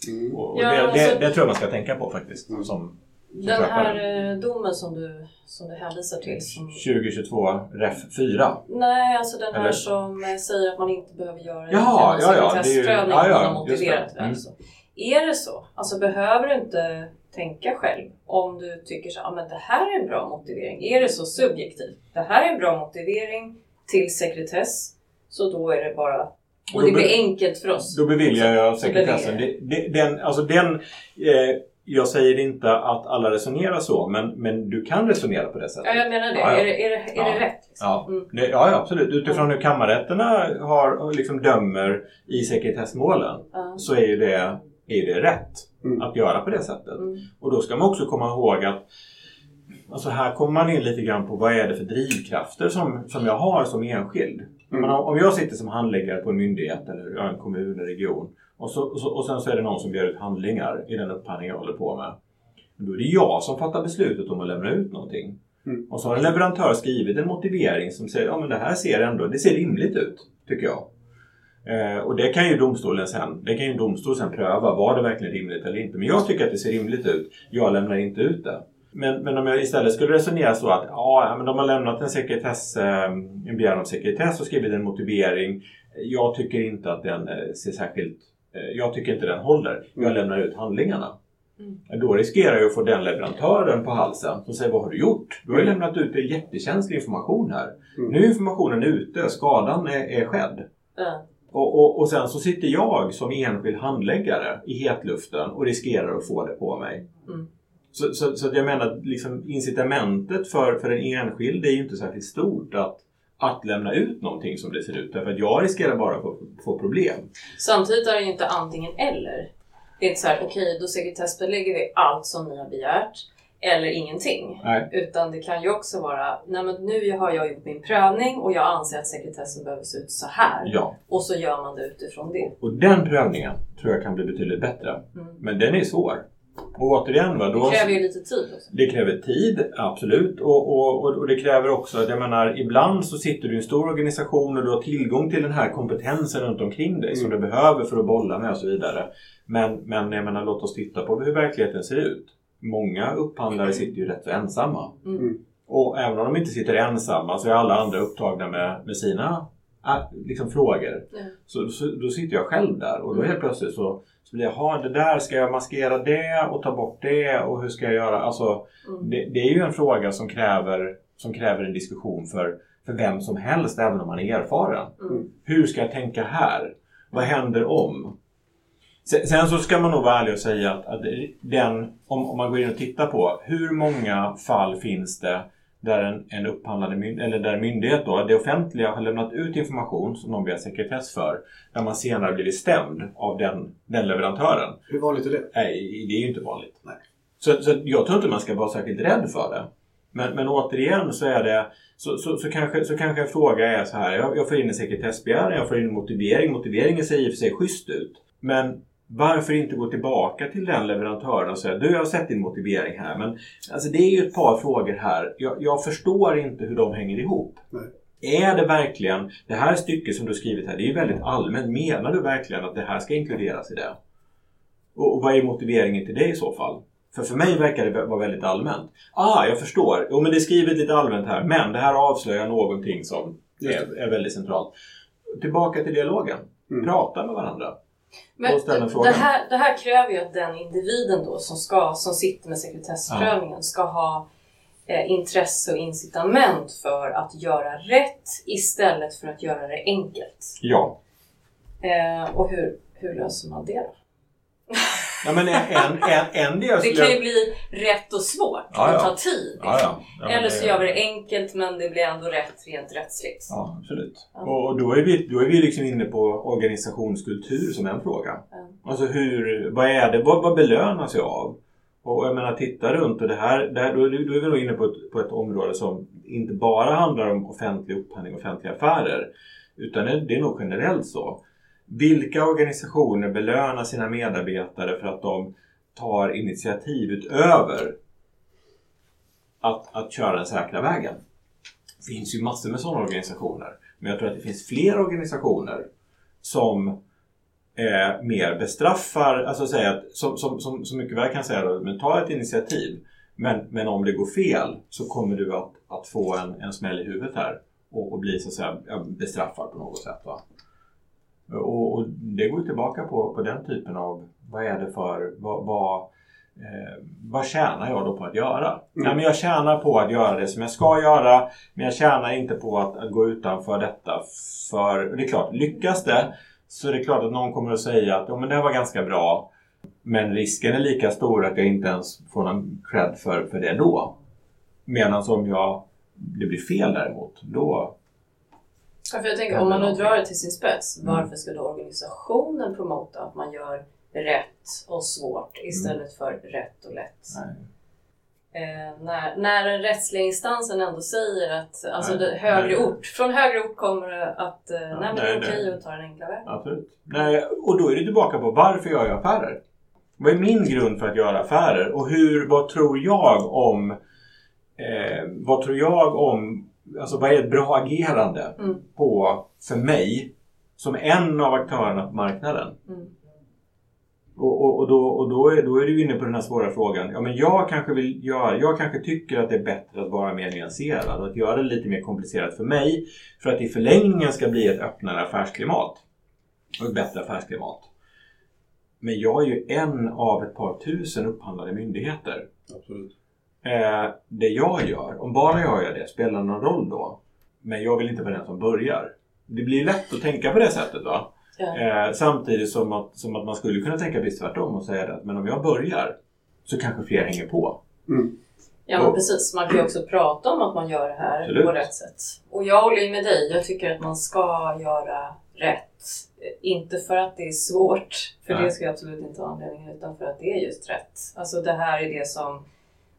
Mm. Och, och ja, det, alltså, det, det tror jag man ska tänka på faktiskt. Som, som den här köpare. Domen som du, som du hänvisar till. Som... tjugo tjugotvå ref fyra. Nej, alltså den här eller... som säger att man inte behöver göra ja, en sekretessprövning ja, ja, ja, om man motiverat det. Mm. Är det så? Alltså behöver du inte tänka själv om du tycker så, ah, men det här är en bra motivering. Är det så subjektivt? Det här är en bra motivering till sekretess. Så då är det bara... Och det blir enkelt för oss. Då beviljar jag sekretessen. Det, det, den, alltså den, eh, jag säger inte att alla resonerar så, men, men du kan resonera på det sättet. Ja, jag menar det. Ja, ja. Är det, är det, är ja. det rätt? Liksom? Ja. Mm. Det, ja, absolut. Utifrån hur kammarrätterna har, liksom, dömer i sekretessmålen mm. så är det, är det rätt mm. att göra på det sättet. Mm. Och då ska man också komma ihåg att alltså här kommer man in lite grann på vad är det för drivkrafter som, som jag har som enskild. Mm. Men om jag sitter som handläggare på en myndighet eller en kommun eller region och, så, och, så, och sen så är det någon som begär ut handlingar i den upphandling jag håller på med. Då är det jag som fattar beslutet om att lämna ut någonting. Mm. Och så har en leverantör skrivit en motivering som säger ja men det här ser ändå, det ser rimligt ut tycker jag. Eh, och det kan ju domstolen sen, det kan ju domstolen sen pröva, var det verkligen rimligt eller inte. Men jag tycker att det ser rimligt ut, jag lämnar inte ut det. Men, men om jag istället skulle resonera så att ja, men de har lämnat en sekretess, en begäran om sekretess och skrivit en motivering. Jag tycker inte att den ser särskilt, jag tycker inte den håller. Jag lämnar ut handlingarna. Mm. Då riskerar jag att få den leverantören på halsen som säger, vad har du gjort? Du har ju lämnat ut en jättekänslig information här. Mm. Nu är informationen ute, skadan är, är skedd. Mm. Och, och, och sen så sitter jag som enskild handläggare i hetluften och riskerar att få det på mig. Mm. Så, så, så jag menar att liksom incitamentet för, för en enskild är ju inte särskilt stort att, att lämna ut någonting som det ser ut. Därför att jag riskerar bara att få problem. Samtidigt är det ju inte antingen eller. Det är inte så här, okej okay, då sekretessbelägger vi allt som ni har begärt eller ingenting. Nej. Utan det kan ju också vara, nej men nu har jag gjort min prövning och jag anser att sekretessen behöver se ut så här. Ja. Och så gör man det utifrån det. Och den prövningen tror jag kan bli betydligt bättre. Mm. Men den är svår. Och återigen, va, då, det kräver ju lite tid också. Det kräver tid, absolut. Och, och, och det kräver också, jag menar, ibland så sitter du i en stor organisation och du har tillgång till den här kompetensen runt omkring dig mm. som du behöver för att bolla med och så vidare. Men, men jag menar, låt oss titta på hur verkligheten ser ut. Många upphandlare mm. sitter ju rätt så ensamma. Mm. Och även om de inte sitter ensamma så är alla andra upptagna med, med sina liksom, frågor. Mm. Så, så då sitter jag själv där och då helt plötsligt så... Så blir jag, ha det där, ska jag maskera det och ta bort det och hur ska jag göra? Alltså, mm. det, det är ju en fråga som kräver, som kräver en diskussion för, för vem som helst, även om man är erfaren. Mm. Hur ska jag tänka här? Vad händer om? Sen, sen så ska man nog vara ärlig och säga att, att den, om, om man går in och tittar på hur många fall finns det där en, en upphandlade mynd, eller där myndighet då, det offentliga har lämnat ut information som de begär sekretess för, där man senare blivit stämd av den, den leverantören. Hur vanligt är det? Nej, det är ju inte vanligt. Nej. Så, så jag tror inte man ska vara särskilt rädd för det. Men, men återigen så är det, så, så, så, kanske, så kanske en fråga är så här, jag, jag får in en sekretessbegäran, jag får in en motivering, motiveringen ser i och för sig schysst ut, men varför inte gå tillbaka till den leverantören och säga, du, jag har sett din motivering här, men alltså, det är ju ett par frågor här. Jag, jag förstår inte hur de hänger ihop. Nej. Är det verkligen, det här stycket som du skrivit här, det är ju väldigt allmänt. Menar du verkligen att det här ska inkluderas i det? Och, och vad är motiveringen till det i så fall? För för mig verkar det vara väldigt allmänt. Ah, jag förstår. Jo, men det är skrivet lite allmänt här, men det här avslöjar någonting som är, är väldigt centralt. Tillbaka till dialogen. Mm. Prata med varandra. Men det här, det här kräver ju att den individen då som, ska, som sitter med sekretessprövningen ja. ska ha eh, intresse och incitament för att göra rätt istället för att göra det enkelt. Ja. Eh, och hur, hur löser man det då? Ja, men en, en, en del det kan ju bli rätt och svårt ja, ja. att ta tid. Ja, ja. Ja, eller så det... gör vi det enkelt men det blir ändå rätt rent rättsligt. Ja, absolut. Ja. Och då är vi, då är vi liksom inne på organisationskultur som en fråga. Ja. Alltså hur, vad är det, vad, vad belönas jag av? Och jag menar, titta runt och det här, det här då, då är vi nog inne på ett, på ett område som inte bara handlar om offentlig upphandling och offentliga affärer. Utan det, det är nog generellt så. Vilka organisationer belönar sina medarbetare för att de tar initiativ utöver att, att köra den säkra vägen? Det finns ju massor med sådana organisationer. Men jag tror att det finns fler organisationer som eh, mer bestraffar, alltså säga att, som, som, som, som mycket väl kan säga då, men ta ett initiativ. Men, men om det går fel så kommer du att, att få en, en smäll i huvudet här och, och bli så att säga bestraffad på något sätt, va? Och, och det går tillbaka på, på den typen av, vad är det för, vad, vad, eh, vad tjänar jag då på att göra? Mm. Nej, men jag tjänar på att göra det som jag ska göra, men jag tjänar inte på att, att gå utanför detta. För det är klart, lyckas det så är det klart att någon kommer att säga att ja, men det var ganska bra, men risken är lika stor att jag inte ens får någon cred för, för det då. Medan om jag, det blir fel däremot, då... Ja, för jag tänker, om man nu drar det till sin spets, mm. varför ska då organisationen promota att man gör rätt och svårt istället mm. för rätt och lätt? Eh, när, när den rättsliga instansen ändå säger att alltså, det, högre ort, från högre ort kommer det att eh, ja, nej, men det är okej att ta den enkla vägen. Absolut. Nej, och då är det tillbaka på varför jag gör affärer. Vad är min grund för att göra affärer? Och hur, vad tror jag om eh, vad tror jag om alltså vad är ett bra agerande mm. på för mig som en av aktörerna på marknaden. Mm. Och, och, och, då, och då, är, då är du inne på den här svåra frågan. Ja, men jag, kanske vill göra, jag kanske tycker att det är bättre att vara mer nyanserad och att göra det lite mer komplicerat för mig. För att i förlängningen ska bli ett öppnare affärsklimat. Och ett bättre affärsklimat. Men jag är ju en av ett par tusen upphandlade myndigheter. Absolut. Eh, det jag gör, om bara jag gör det, spelar någon roll då. Men jag vill inte vara den som börjar. Det blir lätt att tänka på det sättet, va? Ja. Eh, samtidigt som att, som att man skulle kunna tänka precis tvärtom och säga att men om jag börjar så kanske fler hänger på. Mm. Ja, men precis. Man kan ju också prata om att man gör det här Absolut. På rätt sätt. Och jag håller med dig. Jag tycker att man ska göra rätt. Inte för att det är svårt, för Nej. Det ska jag absolut inte ha anledningen, utan för att det är just rätt. Alltså det här är det som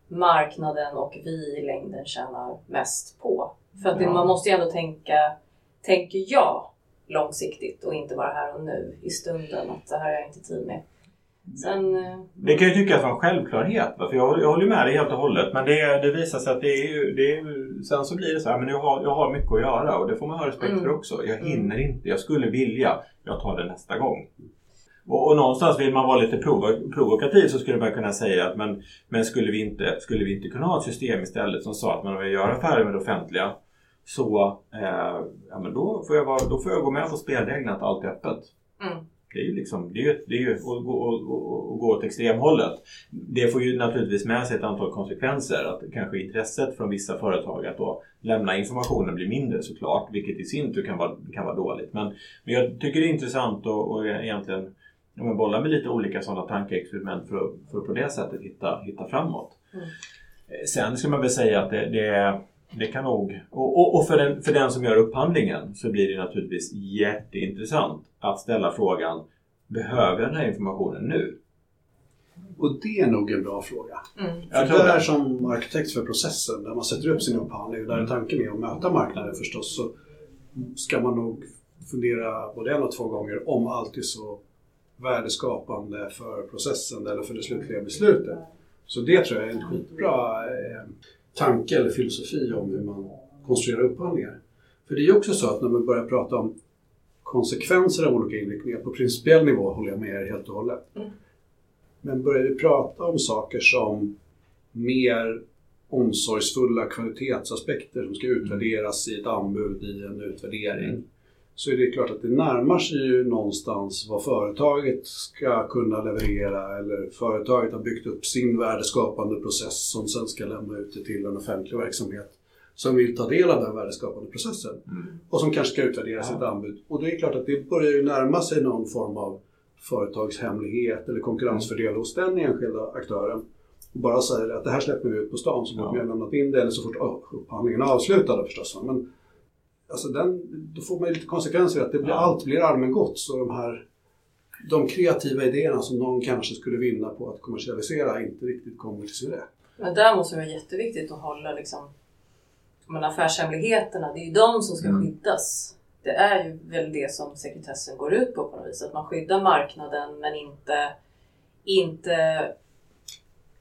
marknaden och vi i längden tjänar mest på. För att ja. det, man måste ju ändå tänka, tänker jag, långsiktigt och inte bara här och nu i stunden att det här är jag inte tid med. Sen, det kan ju tyckas vara en självklarhet, för jag, jag håller ju med dig helt och hållet, men det, det visar sig att det är ju, det är ju, sen så blir det så här, men jag har, jag har mycket att göra och det får man ha respekt mm. för också. Jag hinner inte, jag skulle vilja, jag tar det nästa gång. Och, och någonstans vill man vara lite provo- provokativ så skulle man kunna säga att men, men skulle, vi inte, skulle vi inte kunna ha ett system istället som sa att man vill göra affärer med det offentliga. Så eh, ja, men då, får jag vara, då får jag gå med på spelreglerna att allt är öppet. Mm. Det är ju liksom, det är, det är ju att, och, och, och, och gå åt extremhållet. Det får ju naturligtvis med sig ett antal konsekvenser. Att kanske intresset från vissa företag att då lämna informationen blir mindre såklart. Vilket i sin tur kan vara, kan vara dåligt. Men, men jag tycker det är intressant och, och egentligen om jag bollar med lite olika sådana tankeexperiment för, för att på det sättet hitta, hitta framåt. Mm. Sen ska man väl säga att det, det är... Det kan nog, och, och, och för, den, för den som gör upphandlingen så blir det naturligtvis jätteintressant att ställa frågan, behöver jag den här informationen nu? Och det är nog en bra fråga. Mm. För det är som arkitekt för processen, där man sätter upp sin upphandling, där är tanken med att möta marknaden förstås, så ska man nog fundera både en och två gånger om allt är så värdeskapande för processen eller för det slutliga beslutet. Så det tror jag är en skitbra... Eh, tanke eller filosofi om hur man konstruerar upphandlingar. För det är ju också så att när man börjar prata om konsekvenser av olika inriktningar på principiell nivå håller jag med er helt och hållet. Mm. Men börjar vi prata om saker som mer omsorgsfulla kvalitetsaspekter som ska utvärderas i ett anbud i en utvärdering mm. så är det klart att det närmar sig ju någonstans vad företaget ska kunna leverera eller företaget har byggt upp sin värdeskapande process som sen ska lämna ut det till en offentlig verksamhet som vill ta del av den värdeskapande processen mm. och som kanske ska utvärdera sitt ja. anbud. Och det är klart att det börjar ju närma sig någon form av företagshemlighet eller konkurrensfördel mm. hos den enskilda aktören och bara säger att det här släpper vi ut på stan så fort ja. vi har lämnat in det eller så fort upphandlingen är avslutad förstås. Men alltså den, då får man ju lite konsekvenser att det blir, ja. allt blir allmängott. Så de här de kreativa idéerna som någon kanske skulle vinna på att kommersialisera inte riktigt kommer till sig det. Men där måste det vara jätteviktigt att hålla liksom, men affärshemligheterna, det är ju de som ska mm. skyddas. Det är ju väl det som sekretessen går ut på på något vis. Att man skyddar marknaden men inte, inte,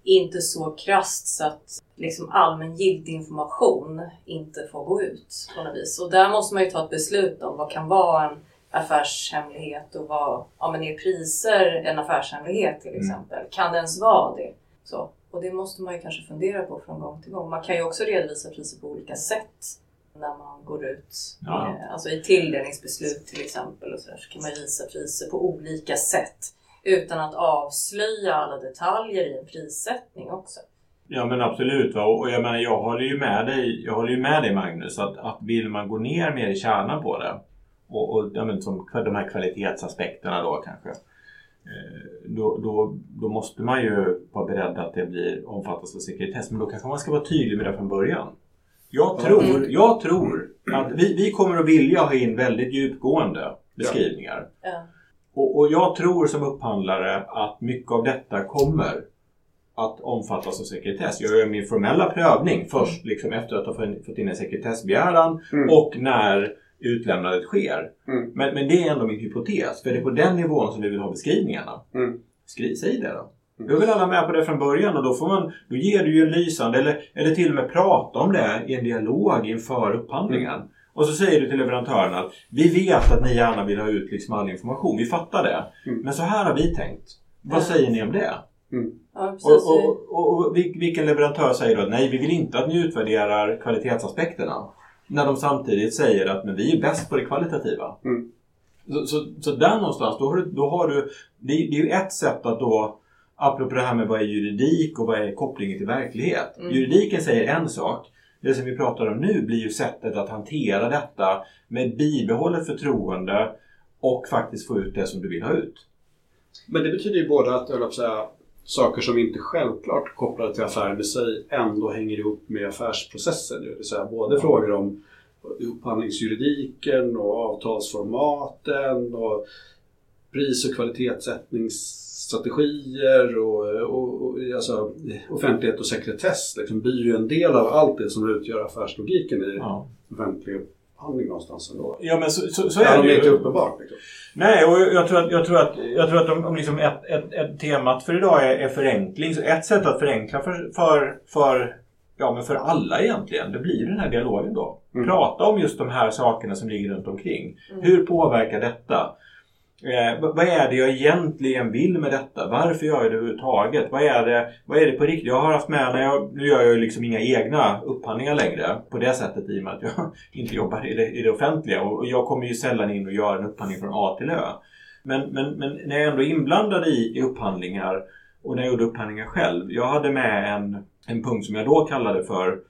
inte så krasst så att liksom allmängiltig information inte får gå ut på något vis. Och där måste man ju ta ett beslut om vad kan vara en affärshemlighet och vad, ja men är priser en affärshemlighet till exempel? Mm. Kan det ens vara det? Så. Och det måste man ju kanske fundera på från gång till gång. Man kan ju också redovisa priser på olika sätt när man går ut. Ja. Alltså i tilldelningsbeslut till exempel och så, där, så kan man visa priser på olika sätt utan att avslöja alla detaljer i en prissättning också. Ja men absolut, va? Och jag menar jag håller ju med dig, jag håller ju med dig Magnus att, att vill man gå ner mer i kärnan på det och, och ja, men, som, de här kvalitetsaspekterna då kanske då, då, då måste man ju vara beredd att det blir omfattas av sekretess, men då kanske man ska vara tydlig med det från början. Jag tror, jag tror att vi, vi kommer att vilja ha in väldigt djupgående beskrivningar ja. Ja. Och, och jag tror som upphandlare att mycket av detta kommer att omfattas av sekretess. Jag gör min formella prövning först liksom efter att ha fått in en sekretessbegäran mm. och när utlämnandet sker. Mm. Men, men det är ändå min hypotes. För det är på den nivån som vi vill ha beskrivningarna. Mm. Skriv, säg det då. Mm. Jag vill alla med på det från början och då, får man, då ger du ju en lysande eller, eller till och med prata om det i en dialog inför upphandlingen. Mm. Och så säger du till leverantören att vi vet att ni gärna vill ha ut liksom all information. Vi fattar det. Mm. Men så här har vi tänkt. Vad säger ni om det? Mm. Ja, och, och, och, och vilken leverantör säger då att nej, vi vill inte att ni utvärderar kvalitetsaspekterna. När de samtidigt säger att men vi är bäst på det kvalitativa. Mm. Så, så, så där någonstans, då har du, då har du det, det är ju ett sätt att då, apropå det här med vad är juridik och vad är kopplingen till verklighet. Mm. Juridiken säger en sak. Det som vi pratar om nu blir ju sättet att hantera detta med bibehållet förtroende och faktiskt få ut det som du vill ha ut. Men det betyder ju både att, eller att säga, saker som inte självklart kopplade till affären i sig ändå hänger ihop med affärsprocessen. Det vill säga både frågor om upphandlingsjuridiken och avtalsformaten och pris- och kvalitetssättningsstrategier och, och, och alltså, offentlighet och sekretess liksom, blir ju en del av allt det som utgör affärslogiken i ja. offentlig upphandling någonstans ändå. Ja, men så, så, så är det ju. Inte uppenbart. Liksom. Nej, och jag tror att, jag tror att, jag tror att om, om liksom ett, ett, ett temat för idag är, är förenkling, så ett sätt att förenkla för, för, för, ja, men för alla egentligen, det blir den här dialogen då. Mm. Prata om just de här sakerna som ligger runt omkring. Mm. Hur påverkar detta? Eh, vad är det jag egentligen vill med detta? Varför gör jag det överhuvudtaget? Vad är det, vad är det på riktigt? Jag har haft med när jag, nu gör jag ju liksom inga egna upphandlingar längre på det sättet i och med att jag inte jobbar i det, i det offentliga. Och jag kommer ju sällan in och gör en upphandling från A till Ö. Men, men, men när jag ändå inblandade i, i upphandlingar och när jag gjorde upphandlingar själv. Jag hade med en, en punkt som jag då kallade för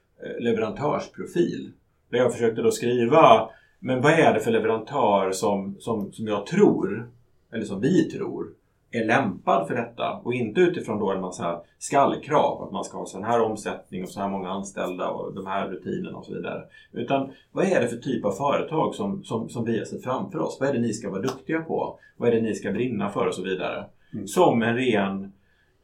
leverantörsprofil. Där jag försökte då skriva... Men vad är det för leverantör som, som, som jag tror, eller som vi tror, är lämpad för detta? Och inte utifrån då en massa skallkrav, att man ska ha sån här omsättning och så här många anställda och de här rutinerna och så vidare. Utan vad är det för typ av företag som, som, som vi har sett framför oss? Vad är det ni ska vara duktiga på? Vad är det ni ska brinna för och så vidare? Mm. Som en ren,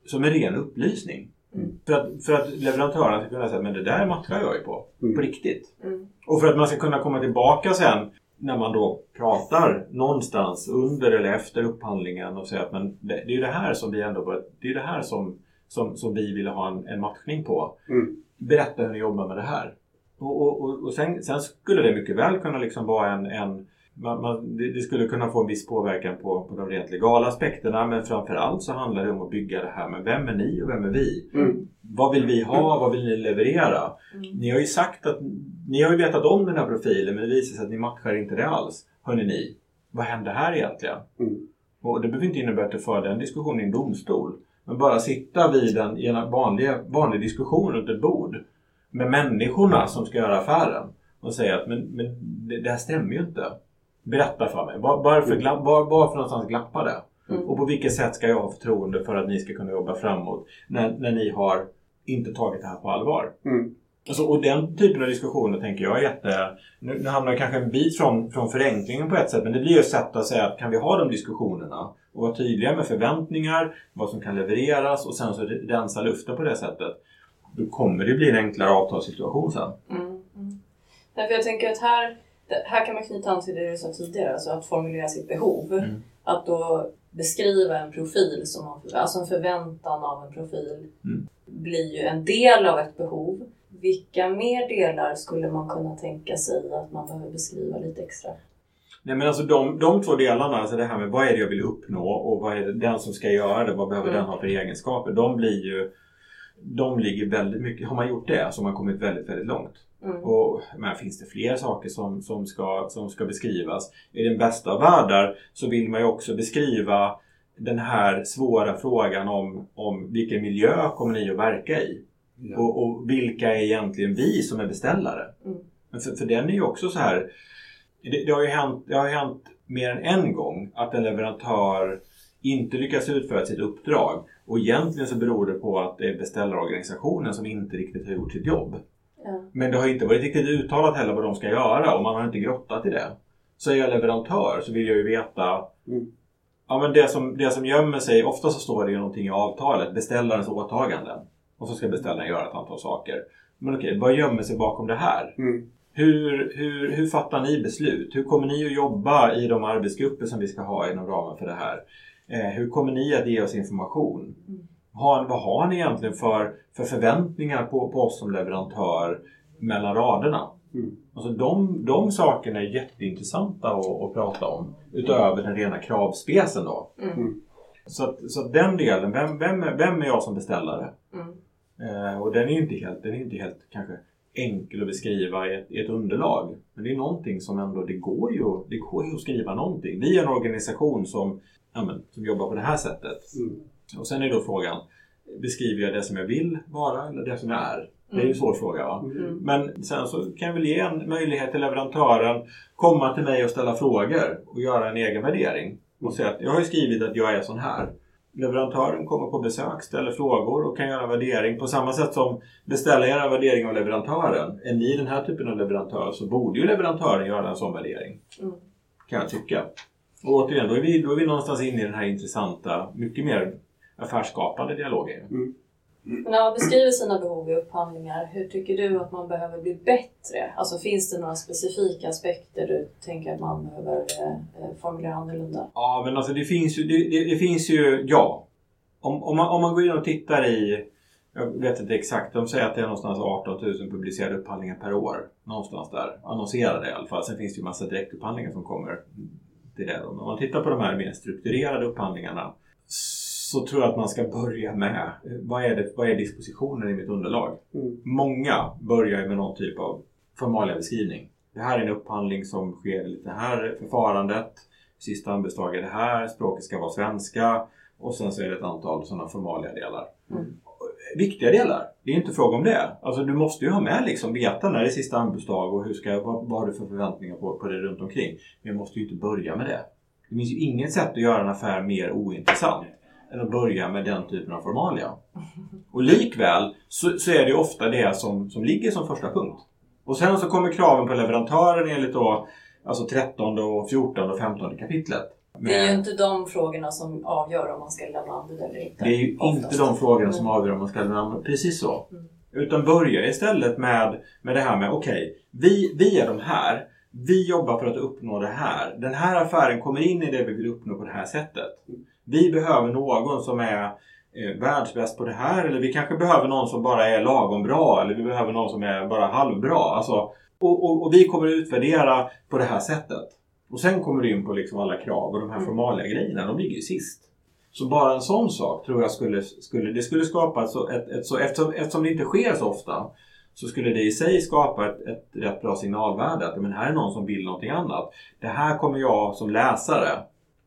som en ren upplysning. Mm. För, att, för att leverantören ska kunna säga men det där matchar jag ju på, mm. på riktigt. Mm. Och för att man ska kunna komma tillbaka sen när man då pratar någonstans under eller efter upphandlingen och säga att men det, det är ju det här som vi ändå bör, det är det här som, som, som vi vill ha en, en matchning på. Mm. Berätta hur ni jobbar med det här. Och, och, och, och sen, sen skulle det mycket väl kunna liksom vara en... en Man, man, det skulle kunna få en viss påverkan på, på de rent legala aspekterna, men framförallt så handlar det om att bygga det här med vem är ni och vem är vi? Mm. Vad vill vi ha? Vad vill ni leverera? Mm. Ni har ju sagt att ni har ju vetat om den här profilen, men det visar sig att ni matchar inte det alls. Hörrni ni, vad händer här egentligen? Mm. Och det behöver inte innebära att du för den diskussionen i en domstol, men bara sitta vid en, i en vanlig, vanlig diskussion runt ett bord med människorna som ska göra affären och säga att men, men det, det här stämmer ju inte. Berätta för mig, var, varför, gla, var, varför någonstans glappar det? Mm. Och på vilket sätt ska jag ha förtroende för att ni ska kunna jobba framåt när, när ni har inte tagit det här på allvar? Mm. Alltså, och den typen av diskussioner tänker jag är jätte... Nu, nu hamnar jag kanske en bit från, från förenklingen på ett sätt, men det blir ju ett sätt att säga att kan vi ha de diskussionerna och vara tydliga med förväntningar, vad som kan levereras och sen så rensa luften på det sättet. Då kommer det bli en enklare avtalssituation sen. Mm. Mm. Därför jag tänker att här... Här kan man knyta an till det du sa tidigare, alltså att formulera sitt behov. Mm. Att då beskriva en profil, som man, alltså en förväntan av en profil, mm. blir ju en del av ett behov. Vilka mer delar skulle man kunna tänka sig att man behöver beskriva lite extra? Nej, men alltså de, de två delarna, alltså det här med vad är det jag vill uppnå och vad är det den som ska göra det, vad behöver mm. den ha för egenskaper, de blir ju... De ligger väldigt mycket, har man gjort det så har man kommit väldigt, väldigt långt. Mm. Och men finns det fler saker som, som, ska, som ska beskrivas? I den bästa av världar så vill man ju också beskriva den här svåra frågan om, om vilken miljö kommer ni att verka i? Mm. Och, och vilka är egentligen vi som är beställare? Mm. Men för, för den är ju också så här, det, det har ju hänt, det har hänt mer än en gång att en leverantör inte lyckas utföra sitt uppdrag. Och egentligen så beror det på att det är beställarorganisationen som inte riktigt har gjort sitt jobb. Ja. Men det har inte varit riktigt uttalat heller vad de ska göra och man har inte grottat i det. Så är jag leverantör så vill jag ju veta... Mm. Ja, men det som, det som gömmer sig, ofta så står det ju någonting i avtalet. Beställarens åtaganden. Och så ska beställaren göra ett antal saker. Men okej, vad gömmer sig bakom det här? Mm. Hur, hur, hur fattar ni beslut? Hur kommer ni att jobba i de arbetsgrupper som vi ska ha inom ramen för det här? Hur kommer ni att ge oss information? Har, vad har ni egentligen för, för förväntningar på, på oss som leverantör mellan raderna? Mm. Alltså de, de sakerna är jätteintressanta att, att prata om. Utöver den rena kravspecen då. Mm. Så, att, så att den delen, vem, vem, är, vem är jag som beställare? Mm. Eh, och den är ju inte helt, den är inte helt kanske enkel att beskriva i ett, i ett underlag. Men det är någonting som ändå, det går ju, det går ju att skriva någonting. Vi är en organisation som, ja men, som jobbar på det här sättet. Mm. Och sen är då frågan, beskriver jag det som jag vill vara eller det som jag är? Det är en svår fråga va? Mm. Men sen så kan jag väl ge en möjlighet till leverantören komma till mig och ställa frågor och göra en egen värdering. Och säga att jag har ju skrivit att jag är sån här. Leverantören kommer på besök, ställer frågor och kan göra värdering. På samma sätt som beställaren en värdering av leverantören. Är ni den här typen av leverantör så borde ju leverantören göra en sån värdering. Mm. Kan jag tycka. Och återigen, då är, vi, då är vi någonstans inne i den här intressanta, mycket mer affärsskapande dialogen. Mm. Mm. Men när man beskriver sina behov i upphandlingar, hur tycker du att man behöver bli bättre? Alltså finns det några specifika aspekter du tänker att man behöver eh, formulera annorlunda? Ja, men alltså det finns ju, det, det, det finns ju, ja. Om, om, man, om man går in och tittar i, jag vet inte exakt, de säger att det är någonstans arton tusen publicerade upphandlingar per år. Någonstans där, annonserade i alla fall. Sen finns det ju massa direktupphandlingar som kommer till det. Om man tittar på de här mer strukturerade upphandlingarna så tror jag att man ska börja med, vad är, det, vad är dispositionen i mitt underlag? Mm. Många börjar med någon typ av formalia beskrivning. Det här är en upphandling som sker i det här förfarandet. Sista anbudslag är det här, språket ska vara svenska. Och sen så är det ett antal sådana formalia delar. Mm. Viktiga delar, det är inte fråga om det. Alltså du måste ju ha med liksom, veta när det är sista anbudslag och hur ska, vad, vad har du för förväntningar på, på det runt omkring. Men jag måste ju inte börja med det. Det finns ju inget sätt att göra en affär mer ointressant. Eller börja med den typen av formalia. Och likväl så, så är det ju ofta det som, som ligger som första punkt. Och sen så kommer kraven på leverantören enligt då, alltså trettonde och fjortonde och femtonde kapitlet. Men det är ju inte de frågorna som avgör om man ska lämna anbud eller inte. Det är ju oftast inte de frågorna som avgör om man ska lämna anbud. Precis så. Mm. Utan börja istället med, med det här med okej, okay, vi, vi är de här. Vi jobbar för att uppnå det här. Den här affären kommer in i det vi vill uppnå på det här sättet. Vi behöver någon som är eh, världsbäst på det här. Eller vi kanske behöver någon som bara är lagom bra. Eller vi behöver någon som är bara halvbra. Alltså, och, och, och vi kommer att utvärdera på det här sättet. Och sen kommer du in på liksom alla krav och de här formala grejerna. De ligger ju sist. Så bara en sån sak tror jag skulle, skulle, det skulle skapa ett, ett, ett så, eftersom, eftersom det inte sker så ofta. Så skulle det i sig skapa ett, ett rätt bra signalvärde. Att men här är någon som vill någonting annat. Det här kommer jag som läsare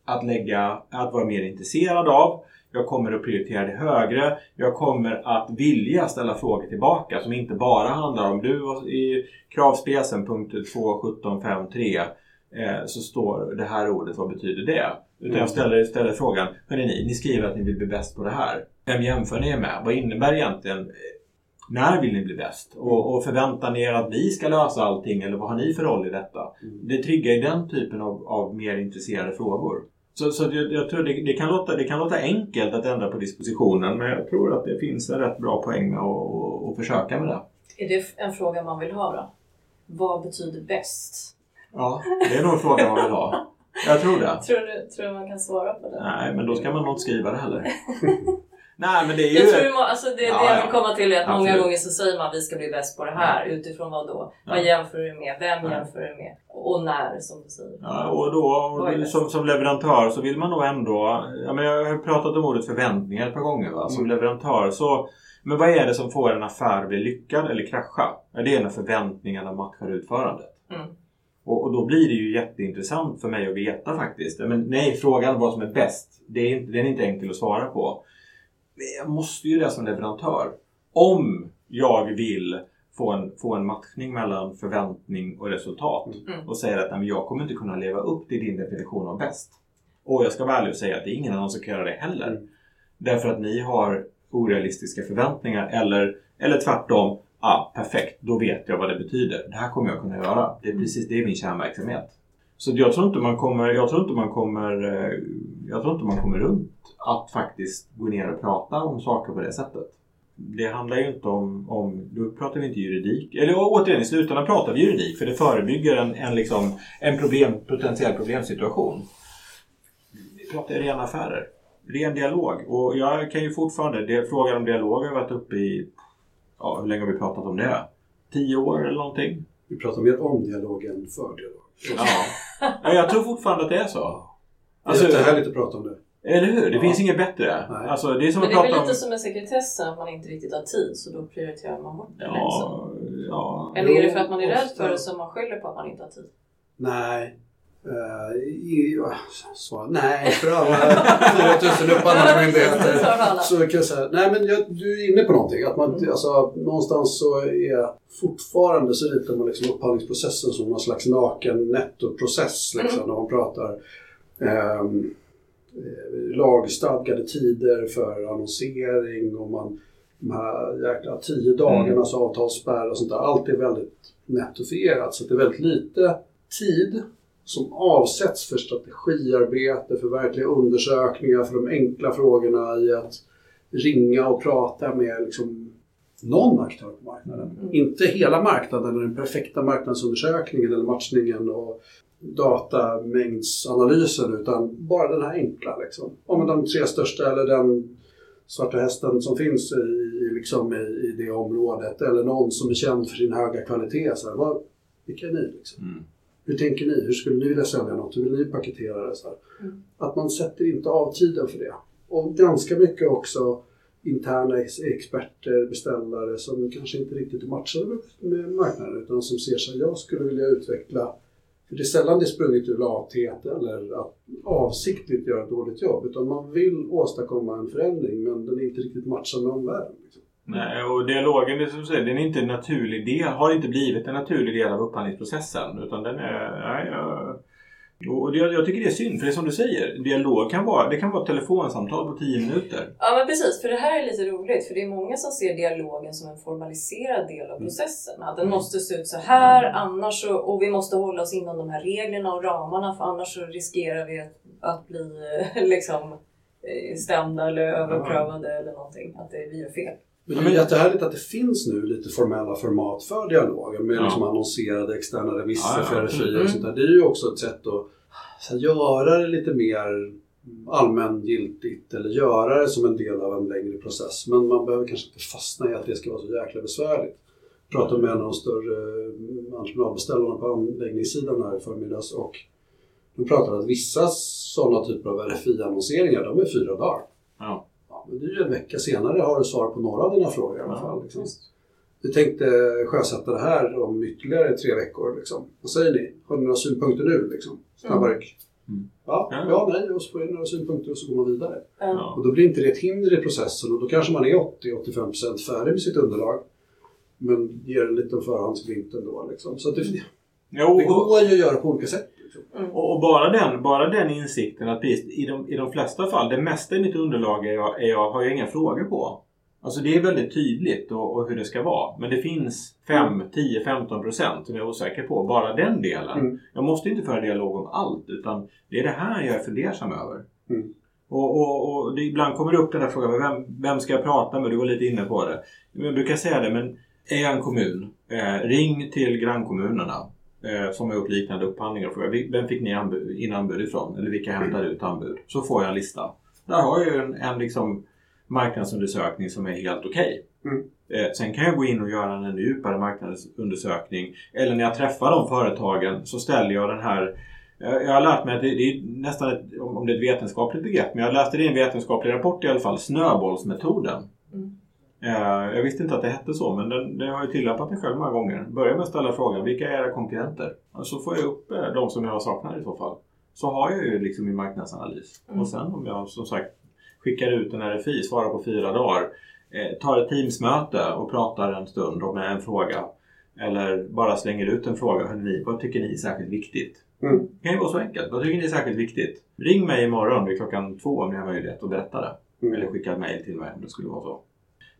att lägga, att vara mer intresserad av. Jag kommer att prioritera det högre. Jag kommer att vilja ställa frågor tillbaka som inte bara handlar om du i kravspecen punkt två punkt sjutton punkt fem punkt tre eh, så står det här ordet, vad betyder det? Utan jag ställer, ställer frågan, hörrni, ni, ni skriver att ni vill bli bäst på det här. Vem jämför ni med? Vad innebär egentligen, när vill ni bli bäst? Och, och förväntar ni er att vi ska lösa allting eller vad har ni för roll i detta? Det triggar ju den typen av, av mer intresserade frågor. Så, så jag, jag tror det, det, kan låta, det kan låta enkelt att ändra på dispositionen, men jag tror att det finns en rätt bra poäng med att, att försöka med det. Är det en fråga man vill ha då? Vad betyder bäst? Ja, det är nog en fråga man vill ha. Jag tror det. Tror du tror man kan svara på det? Nej, men då ska man nog skriva det heller. Nej, men det är ju... Jag tror det, alltså det, ja, det jag vill komma till är att absolut. Många gånger så säger man att vi ska bli bäst på det här. Ja. Utifrån vad då? Ja. Vad jämför du med? Vem jämför du med? Och när, som du säger. Ja, och då, och som, som leverantör så vill man nog ändå... Ja, men jag har pratat om ordet förväntningar ett par gånger. Va? Som mm. leverantör så... Men vad är det som får en affär bli lyckad eller krascha? Det är när förväntningarna matchar utförandet. Mm. Och, och då blir det ju jätteintressant för mig att veta faktiskt. Men nej, frågan vad som är bäst, det är inte, den är inte enkel att svara på. Men jag måste ju det som leverantör. Om jag vill få en, få en matchning mellan förväntning och resultat. Mm. Och säga att nej, men jag kommer inte kunna leva upp till din definition av bäst. Och jag ska vara ärlig och säga att det är ingen annan som kan göra det heller. Mm. Därför att ni har orealistiska förväntningar. Eller, eller tvärtom. Ah, perfekt. Då vet jag vad det betyder. Det här kommer jag kunna göra. Det är precis det är min kärnverksamhet. Så jag tror inte man kommer... Jag tror inte man kommer Jag tror inte man kommer runt att faktiskt gå ner och prata om saker på det sättet. Det handlar ju inte om, om då pratar vi inte juridik. Eller återigen i slutändan pratar vi juridik för det förebygger en, en, liksom, en problem, potentiell problemsituation. Vi pratar ren affärer, ren dialog. Och jag kan ju fortfarande, det, frågan om dialog har varit uppe i, ja hur länge har vi pratat om det? tio år eller någonting? Vi pratar mer om dialog än för dialog. Ja, jag tror fortfarande att det är så. Alltså, det är härligt att prata om det. Eller hur? Det ja. finns inget bättre. Alltså, det är som men det är väl om... lite som en sekretess att man inte riktigt har tid så då prioriterar man bort det. Ja, liksom. ja. Eller är det för att man är rädd för det som man skyller på att man inte har tid? Nej. Uh, i, uh, så, nej, för alla fyra tusen upphandlande myndigheter så kan jag säga, nej men jag, du är inne på någonting att man, mm. alltså, någonstans så är fortfarande så ritar man liksom upphandlingsprocessen som någon slags naken nettoprocess liksom, mm. när man pratar um, lagstadgade tider för annonsering och man, de här jäkla tio dagarnas mm. avtalsspärr och sånt där, allt är väldigt nettofierat så det är väldigt lite tid som avsätts för strategiarbete, för verkliga undersökningar, för de enkla frågorna i att ringa och prata med liksom någon aktör på marknaden. Mm. Inte hela marknaden eller den perfekta marknadsundersökningen eller matchningen och datamängdsanalysen utan bara den här enkla. Liksom. Om de tre största eller den svarta hästen som finns i, liksom, i, i det området eller någon som är känd för sin höga kvalitet. Så här, vad, vilka är ni? Liksom? Mm. Hur tänker ni? Hur skulle ni vilja sälja något? Hur vill ni paketera det? Så här? Mm. Att man sätter inte av tiden för det. Och ganska mycket också interna experter, beställare som kanske inte riktigt matchar med marknaden utan som ser sig, jag skulle vilja utveckla, för det är sällan det sprungit ur lathet eller att avsiktligt göra ett dåligt jobb utan man vill åstadkomma en förändring men den är inte riktigt matchar med omvärlden. Liksom. Nej, och dialogen det som säger, den är inte en naturlig del, har inte blivit en naturlig del av upphandlingsprocessen utan den är, nej, och jag, jag tycker det är synd för det är som du säger, dialog kan vara, det kan vara ett telefonsamtal på tio minuter. Ja men precis, för det här är lite roligt för det är många som ser dialogen som en formaliserad del av processen, att den måste se ut så här annars så, och vi måste hålla oss inom de här reglerna och ramarna för annars så riskerar vi att, att bli liksom stämda eller överprövade eller någonting, att det blir fel. Men det är jättehärligt att det finns nu lite formella format för dialogen med ja. liksom annonserade externa remisser ja, ja. för R F I och sånt där. Det är ju också ett sätt att göra det lite mer allmängiltigt eller göra det som en del av en längre process. Men man behöver kanske inte fastna i att det ska vara så jäkla besvärligt. Jag pratade med en av de större entreprenadbeställarna på anläggningssidan här i förmiddags och de pratade att vissa sådana typer av R F I-annonseringar, de är fyra dagar. Ja. Men det är ju en vecka senare har du svar på några av dina frågor i alla fall. Liksom. Vi tänkte sjösätta det här om ytterligare tre veckor. Liksom. Vad säger ni? Har ni några synpunkter nu? Liksom? Snabbare. Mm. Ja, ja, ja, nej. Och så får ni några synpunkter och så går man vidare. Ja. Och då blir inte det ett hinder i processen. Och då kanske man är åttio till åttiofem procent färdig med sitt underlag. Men ger en liten förhandsglimt ändå. Liksom. Så att det, jo. det går ju att göra på olika sätt. Mm. Och, och bara, den, bara den insikten att precis, i, de, i de flesta fall, det mesta i mitt underlag är jag, är jag, har jag inga frågor på. Alltså det är väldigt tydligt och, och hur det ska vara. Men det finns fem, tio, femton procent som jag är osäker på. Bara den delen. Mm. Jag måste inte föra dialog om allt utan det är det här jag är fundersam över. Mm. Och, och, och det, ibland kommer det upp den här frågan, vem, vem ska jag prata med? Du var lite inne på det. Jag brukar säga det, men är jag en kommun? Eh, ring till grannkommunerna. Som har gjort liknande upphandlingar och frågar vem fick ni anbud, in anbud ifrån eller vilka hämtar ut anbud, så får jag en lista. Där har jag ju en, en liksom marknadsundersökning som är helt okej. Okay. Mm. Eh, sen kan jag gå in och göra en djupare marknadsundersökning eller när jag träffar de företagen så ställer jag den här, jag, jag har lärt mig att det, det är nästan ett, om det är ett vetenskapligt begrepp, men jag läste det i en vetenskaplig rapport i alla fall, snöbollsmetoden. Mm. Jag visste inte att det hette så, men den, den har ju tillämpat mig själv många gånger. Börja med att ställa frågan, vilka är era konkurrenter? Så får jag upp de som jag saknar i så fall. Så har jag ju liksom min marknadsanalys. Mm. Och sen om jag som sagt skickar ut en R F I, svarar på fyra dagar, eh, tar ett teamsmöte och pratar en stund om en fråga. Eller bara slänger ut en fråga, hörni, vad tycker ni är särskilt viktigt? Mm. Det kan ju vara så enkelt, vad tycker ni är särskilt viktigt? Ring mig imorgon vid klockan två om ni har möjlighet att berätta det. Mm. Eller skicka ett mejl till mig om det skulle vara så.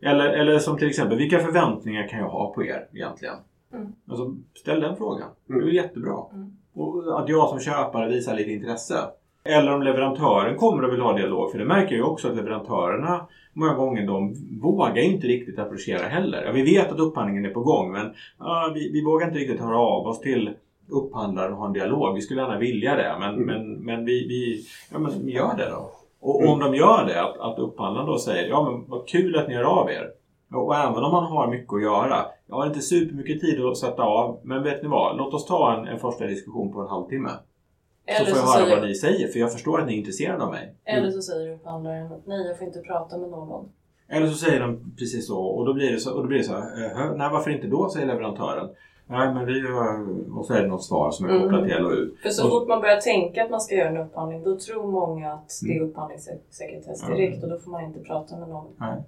Eller, eller som till exempel, vilka förväntningar kan jag ha på er egentligen? Mm. Alltså, ställ den frågan. Mm. Det är jättebra. Mm. Och att jag som köpare visar lite intresse. Eller om leverantören kommer och vill ha dialog. För det märker jag också att leverantörerna, många gånger de vågar inte riktigt approchera heller. Ja, vi vet att upphandlingen är på gång, men ja, vi, vi vågar inte riktigt höra av oss till upphandlaren och ha en dialog. Vi skulle gärna vilja det, men, mm. men, men, vi, vi, ja, men vi gör det då. Och om de gör det, att, att upphandlaren då säger, ja men vad kul att ni hör av er. Och även om man har mycket att göra, jag har inte supermycket tid att sätta av, men vet ni vad, låt oss ta en, en första diskussion på en halvtimme. Eller så får jag så höra säger... vad ni säger, för jag förstår att ni är intresserade av mig. Eller mm. så säger upphandlaren att nej, jag får inte prata med någon. Eller så säger de precis så, och då blir det så, och då blir det så här, nej varför inte då, säger leverantören. Nej, men vi har, och så är det något svar som är kopplat mm. till L O U. För så fort man börjar tänka att man ska göra en upphandling, då tror många att det är upphandlingssekretess direkt mm. och då får man inte prata med någon. Nej.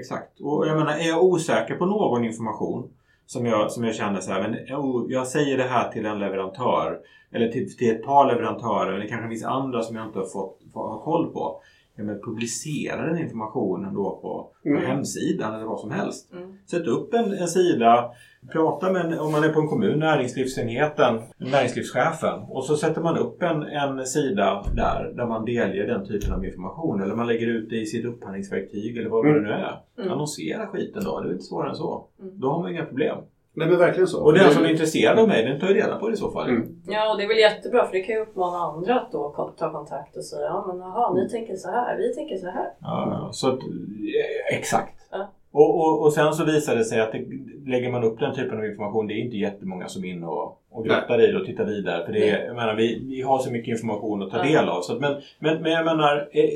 Exakt. Och jag menar, är jag osäker på någon information som jag, som jag känner så här, men jag, jag säger det här till en leverantör eller till, till ett par leverantörer eller kanske vissa andra som jag inte har fått ha koll på. Ja, men publicera den informationen då på, mm. på hemsidan eller vad som helst. Mm. Sätt upp en, en sida, prata med en, om man är på en kommun, näringslivsenheten, näringslivschefen. Och så sätter man upp en, en sida där, där man delger den typen av information. Eller man lägger ut det i sitt upphandlingsverktyg eller vad mm. det nu är. Mm. Annonsera skiten då, det är inte svårare än så. Mm. Då har man inga problem. Nej, men verkligen så. Och den som är intresserad av mig, den tar ju reda på det i så fall. Mm. Ja, och det är väl jättebra, för det kan ju uppmana andra att då ta kontakt och säga, ja men aha, ni tänker så här, vi tänker så här. Ja, så att, exakt. Ja. Och, och, och sen så visar det sig att det, lägger man upp den typen av information, det är inte jättemånga som är inne och, och grottar i det och tittar vidare. För det är, jag menar, vi, vi har så mycket information att ta ja. del av. Så att, men, men, men jag menar... Eh,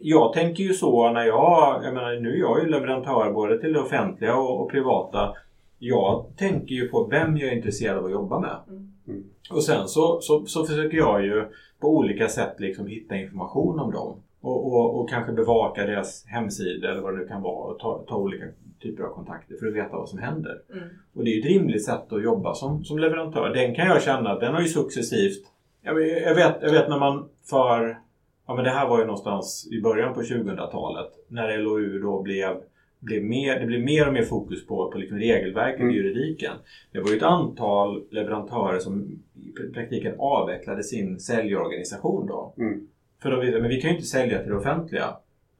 Jag tänker ju så när jag, jag menar nu är jag ju leverantör både till det offentliga och, och privata. Jag tänker ju på vem jag är intresserad av att jobba med. Mm. Och sen så, så, så försöker jag ju på olika sätt liksom hitta information om dem. Och, och, och kanske bevaka deras hemsida eller vad det nu kan vara och ta, ta olika typer av kontakter för att veta vad som händer. Mm. Och det är ju ett rimligt sätt att jobba som, som leverantör. Den kan jag känna, den har ju successivt, jag, jag, vet, jag vet när man för... Ja, men det här var ju någonstans i början på tjugohundratalet när L O U då blev, blev mer, det blev mer och mer fokus på, på liksom regelverket mm. och juridiken. Det var ju ett antal leverantörer som i praktiken avvecklade sin säljorganisation då. Mm. För de visade, men vi kan ju inte sälja till det offentliga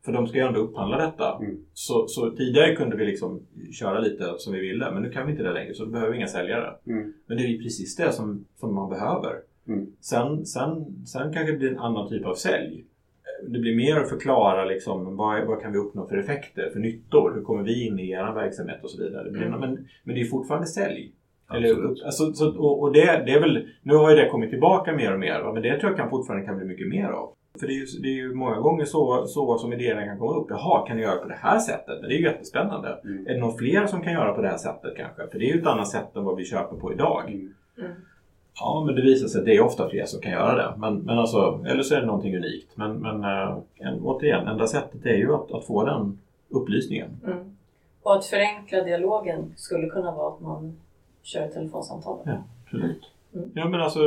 för de ska ju ändå upphandla detta. Mm. Så, så tidigare kunde vi liksom köra lite som vi ville, men nu kan vi inte det längre så då behöver vi inga säljare. Mm. Men det är ju precis det som, som man behöver. Mm. Sen, sen, sen kanske det blir en annan typ av sälj. Det blir mer att förklara liksom, vad, vad kan vi uppnå för effekter, för nyttor, hur kommer vi in i er verksamhet och så vidare. Det blir, mm. men, men det är fortfarande sälj. Eller, alltså, så, och och det, det är väl, nu har ju det kommit tillbaka mer och mer, men det tror jag kan fortfarande kan bli mycket mer av. För det är ju, det är ju många gånger så, så som idéerna kan komma upp. Jaha, kan jag göra på det här sättet? Men det är ju jättespännande. Mm. Är det någon fler som kan göra på det här sättet kanske? För det är ju ett annat sätt än vad vi köper på idag. Mm. Mm. Ja, men det visar sig att det är ofta fler som kan göra det. Men, men alltså, eller så är det någonting unikt. Men, men äh, återigen, enda sättet är ju att, att få den upplysningen. Mm. Och att förenkla dialogen skulle kunna vara att man kör ett telefonsamtal. Ja, absolut. Mm. Ja, men alltså...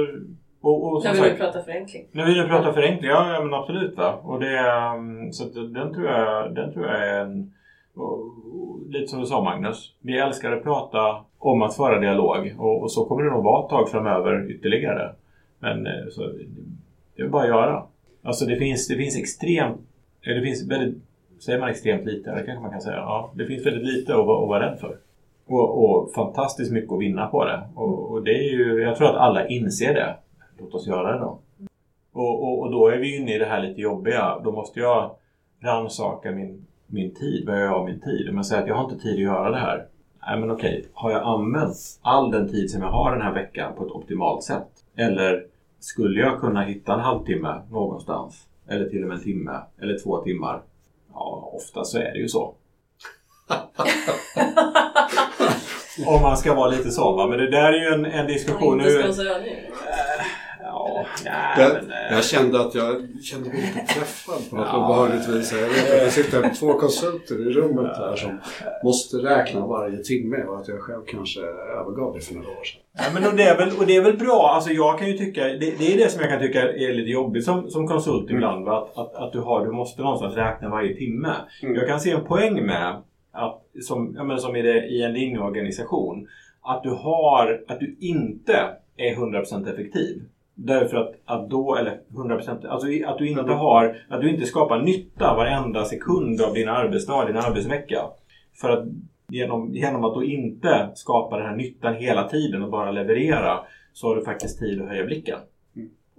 Och, och, när vi sagt, nu pratar förenkling. När vi nu pratar förenkling, ja, ja men absolut. Va? Och det, så att den, tror jag, den tror jag är en... Lite som du sa Magnus, vi älskar att prata om att föra dialog och, och så kommer det nog vara ett tag framöver ytterligare. Men så, det är bara att göra. Alltså det finns, det finns extremt, det finns väldigt, säger man extremt lite, eller kanske man kan säga, ja, det finns väldigt lite att, att vara rädd för. Och, och fantastiskt mycket att vinna på det. Och, och det är ju, jag tror att alla inser det. Låt oss göra det då. Och, och, och då är vi inne i det här lite jobbiga, då måste jag rannsaka min... min tid, vad gör jag av min tid? Om jag säger att jag har inte tid att göra det här. Nej men okej, har jag använt all den tid som jag har den här veckan på ett optimalt sätt? Eller skulle jag kunna hitta en halvtimme någonstans? Eller till och med en timme? Eller två timmar? Ja, ofta så är det ju så. Om man ska vara lite sån va? Men det där är ju en, en diskussion nu. Ja, nej, det, men, jag äh, kände att jag kände mig inte träffad på något ja, obehagligtvis. Jag vet att det sitter två konsulter i rummet där som måste räkna varje timme och att jag själv kanske övergav det för några år sedan. Ja, men och, det är väl, och det är väl bra. Alltså jag kan ju tycka, det, det är det som jag kan tycka är lite jobbigt som, som konsult ibland. Mm. Att, att, att du, har, du måste någonstans räkna varje timme. Mm. Jag kan se en poäng med att, som, ja, men som är det i en linjeorganisation, att du, har, att du inte är hundra procent effektiv. Därför att, att då, eller hundra procent, alltså att du inte har, att du inte skapar nytta varenda sekund av din arbetsdag, din arbetsvecka. För att genom, genom att du inte skapar den här nyttan hela tiden och bara leverera så har du faktiskt tid att höja blicken.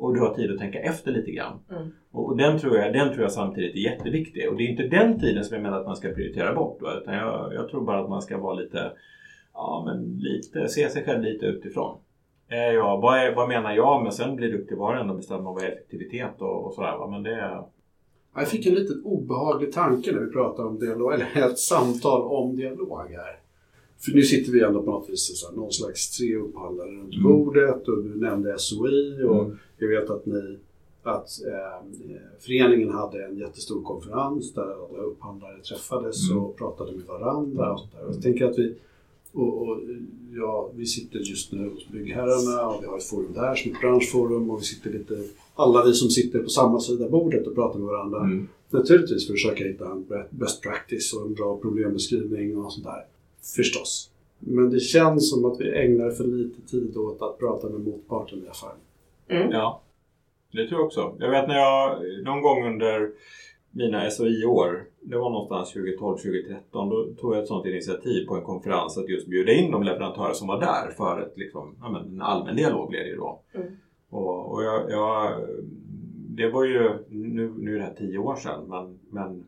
och du har tid att tänka efter lite grann. Mm. Och, och den, tror jag, den tror jag samtidigt är jätteviktig. Och det är inte den tiden som jag menar att man ska prioritera bort. Då, utan jag, jag tror bara att man ska vara lite, ja, men lite, se sig själv lite utifrån. Eh, ja, vad, är, vad menar jag? Men sen blir det upp till var och en att bestämma vad är effektivitet och, och sådär. Va? Men det... Jag fick en liten obehaglig tanke när vi pratar om dialog, eller ett samtal om dialoger. För nu sitter vi ändå på något vis så här, någon slags tre upphandlare runt mm. bordet, och du nämnde S O I och mm. jag vet att ni att eh, föreningen hade en jättestor konferens där alla upphandlare träffades mm. och pratade med varandra. Och där. Jag tänker att vi, och, och, ja, vi sitter just nu hos byggherrarna, och vi har ett forum där som ett branschforum, och vi sitter lite, alla vi som sitter på samma sida bordet och pratar med varandra. Mm. Naturligtvis försöka hitta en best practice och en bra problembeskrivning och sånt där. Förstås. Men det känns som att vi ägnar för lite tid åt att prata med motparten i affären. Mm. Ja, det tror jag också. Jag vet när jag någon gång under mina S O I-år, det var någonstans tjugotolv tjugotretton, då tog jag ett sånt initiativ på en konferens att just bjuda in de leverantörer som var där för ett, liksom, ja, men en allmän dialog blev det då. Mm. Och, och jag, jag, det var ju, nu, nu är det här tio år sedan, men... men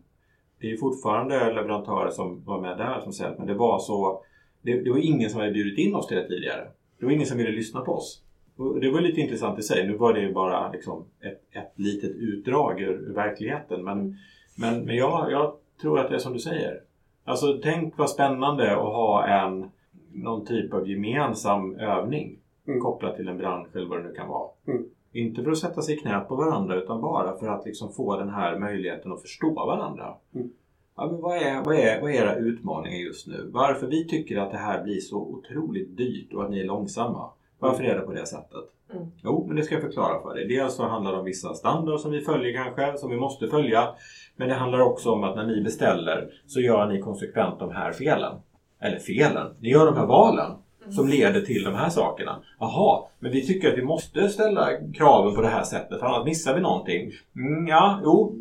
det är fortfarande leverantörer som var med där som säger att men det var så det, det var ingen som hade bjudit in oss till det tidigare. Det var ingen som ville lyssna på oss. Och det var lite intressant i sig. Nu var det ju bara liksom ett, ett litet utdrag ur, ur verkligheten. Men, men, men jag, jag tror att det är som du säger. Alltså tänk vad spännande att ha en, någon typ av gemensam övning mm. kopplat till en bransch eller vad det nu kan vara. Mm. Inte för att sätta sig i knät på varandra, utan bara för att liksom få den här möjligheten att förstå varandra. Mm. Ja, men vad, är, vad, är, vad är era utmaningar just nu? Varför vi tycker att det här blir så otroligt dyrt och att ni är långsamma? Varför är det på det sättet? Mm. Jo, men det ska jag förklara för dig. Dels så handlar det om vissa standarder som vi följer kanske, som vi måste följa. Men det handlar också om att när ni beställer så gör ni konsekvent de här felen. Eller felen. Ni gör de här valen. Som leder till de här sakerna. Jaha, men vi tycker att vi måste ställa kraven på det här sättet. Annars missar vi någonting. Mm, ja, jo,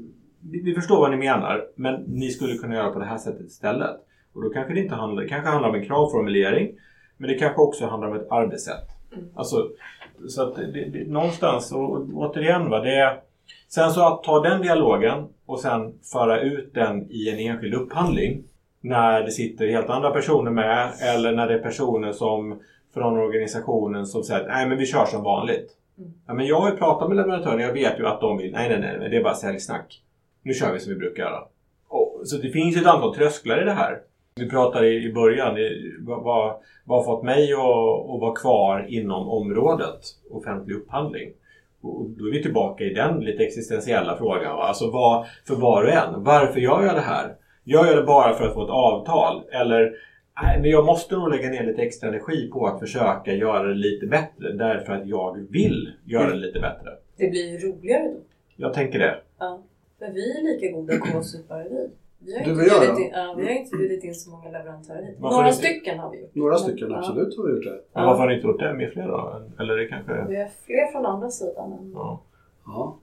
vi förstår vad ni menar. Men ni skulle kunna göra på det här sättet istället. Och då kanske det inte handlar, det kanske handlar om en kravformulering. Men det kanske också handlar om ett arbetssätt. Mm. Alltså, så att det, det, någonstans, och återigen va, det är... Sen så att ta den dialogen och sen föra ut den i en enskild upphandling. När det sitter helt andra personer med, eller när det är personer som från organisationen som säger nej men vi kör som vanligt. Mm. Ja, men jag har ju pratat med leverantörer, jag vet ju att de vill, nej nej nej, det är bara säljsnack. Nu kör vi som vi brukar göra. Och, så det finns ett antal trösklar i det här. Vi pratade i, i början, i, vad har fått mig att vara kvar inom området offentlig upphandling. Och då är vi tillbaka i den lite existentiella frågan. Va? Alltså vad, för var och en, varför gör jag det här? Jag gör det bara för att få ett avtal. Eller, nej, men jag måste nog lägga ner lite extra energi på att försöka göra det lite bättre. Därför att jag vill göra det lite bättre. Det blir ju roligare då. Jag tänker det. Ja, för vi är lika goda kåsupare vi. Vi har, inte bjudit in, ja, vi har inte bjudit in så många leverantörer. Varför några inte? Stycken har vi gjort. Några stycken, ja. Absolut har vi gjort det. Men varför har ni inte gjort det med fler då? Eller det kanske... Vi har fler från andra sidan. Än... Ja. Ja.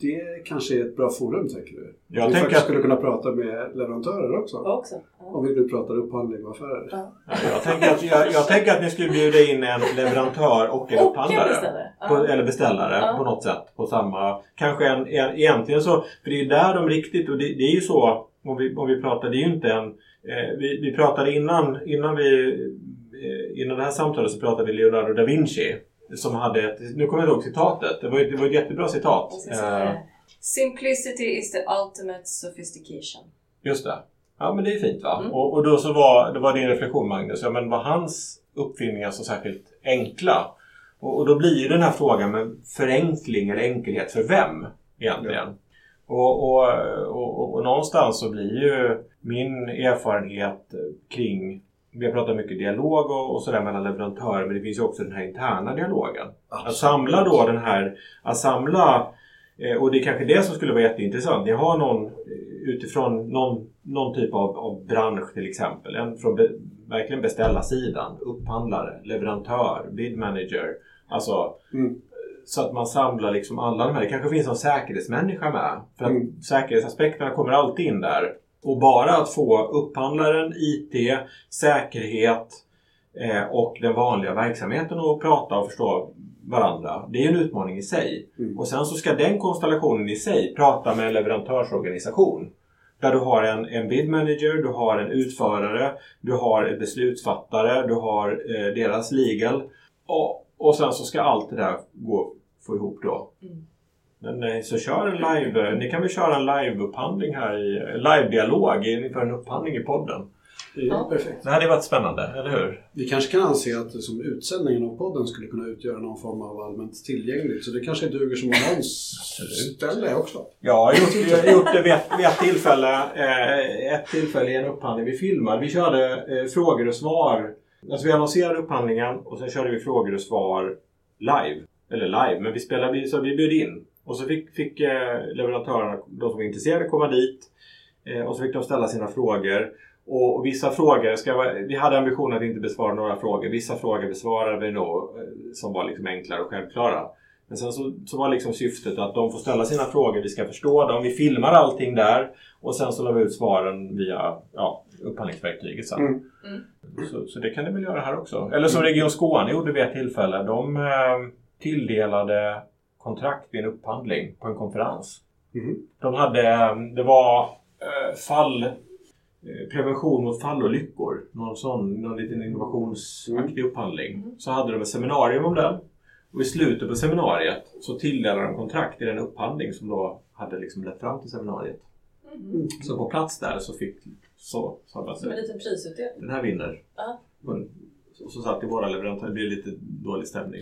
Det kanske är ett bra forum, tänker du? Jag vi faktiskt att... skulle kunna prata med leverantörer också. också. Ja. Om vi nu pratar upphandling och affärer. Ja. Ja, jag, tänker att, jag, jag tänker att ni skulle bjuda in en leverantör och en upphandlare. Beställare. På, eller beställare ja. På något sätt. På samma, kanske en, en, egentligen så. För det är ju där de riktigt, och det, det är ju så, om vi, om vi pratar, det är ju inte en... Eh, vi, vi pratade innan, innan vi, eh, innan det här samtalet så pratade vi Leonardo da Vinci. Som hade ett, nu kommer jag ihåg citatet, det var, det var ett jättebra citat. Uh, Simplicity is the ultimate sophistication. Just det, ja men det är fint va? Mm. Och, och då så var det var din reflektion Magnus, ja, men var hans uppfinningar så särskilt enkla? Och, och då blir ju den här frågan med förenkling eller enkelhet för vem egentligen? Mm. Och, och, och, och, och någonstans så blir ju min erfarenhet kring... Vi har pratat mycket dialog och, och sådär mellan leverantörer, men det finns ju också den här interna dialogen. Absolut. Att samla då den här, att samla, eh, och det är kanske det som skulle vara jätteintressant. Ni har någon utifrån någon, någon typ av, av bransch till exempel, en från be, verkligen beställarsidan, upphandlare, leverantör, bid manager. Alltså, mm. så att man samlar liksom alla de här. Det kanske finns en säkerhetsmänniska med, för att mm. säkerhetsaspekterna kommer alltid in där. Och bara att få upphandlaren, I T, säkerhet eh, och den vanliga verksamheten att prata och förstå varandra. Det är en utmaning i sig. Mm. Och sen så ska den konstellationen i sig prata med en leverantörsorganisation. Där du har en, en bid manager, du har en utförare, du har en beslutsfattare, du har eh, deras legal. Och, och sen så ska allt det där gå, få ihop då. Mm. Men så kör en live, ni kan väl köra en live-upphandling här, i, live-dialog inför en upphandling i podden. Ja, perfekt. Det hade varit spännande, eller hur? Vi kanske kan anse att som utsändningen av podden skulle kunna utgöra någon form av allmänt tillgängligt. Så det kanske duger som annonsställe också. Ja, jag har gjort, jag har gjort det vid ett, vid ett tillfälle, eh, ett tillfälle i en upphandling. Vi filmade, vi körde eh, frågor och svar. Alltså vi annonserade upphandlingen och sen körde vi frågor och svar live. Eller live, men vi spelade, så vi bjöd in. Och så fick, fick eh, leverantörerna, de som var intresserade, komma dit. Eh, och så fick de ställa sina frågor. Och vissa frågor, ska vara, vi hade ambitionen att inte besvara några frågor. Vissa frågor besvarade vi nog som var liksom enklare och självklara. Men sen så, så var liksom syftet att de får ställa sina frågor, vi ska förstå dem. Vi filmar allting där och sen så la vi ut svaren via ja, upphandlingsverktyget sen. Mm. Mm. Så, så det kan ni väl göra här också. Eller som Region Skåne gjorde vid ett tillfälle. De eh, tilldelade kontrakt vid en upphandling på en konferens. Mm. De hade, det var eh, fall... prevention mot fallolyckor, någon sån, någon liten innovationsaktig mm. upphandling, så hade de ett seminarium om den och i slutet på seminariet så tilldelade de kontrakt i den upphandling som då hade liksom lett fram till seminariet. Mm. Så på plats där så fick så, så hade man som en liten prisutdelning. Den här vinner. Ja. Uh-huh. Och så satt i våra leverantörer, det blev lite dålig stämning.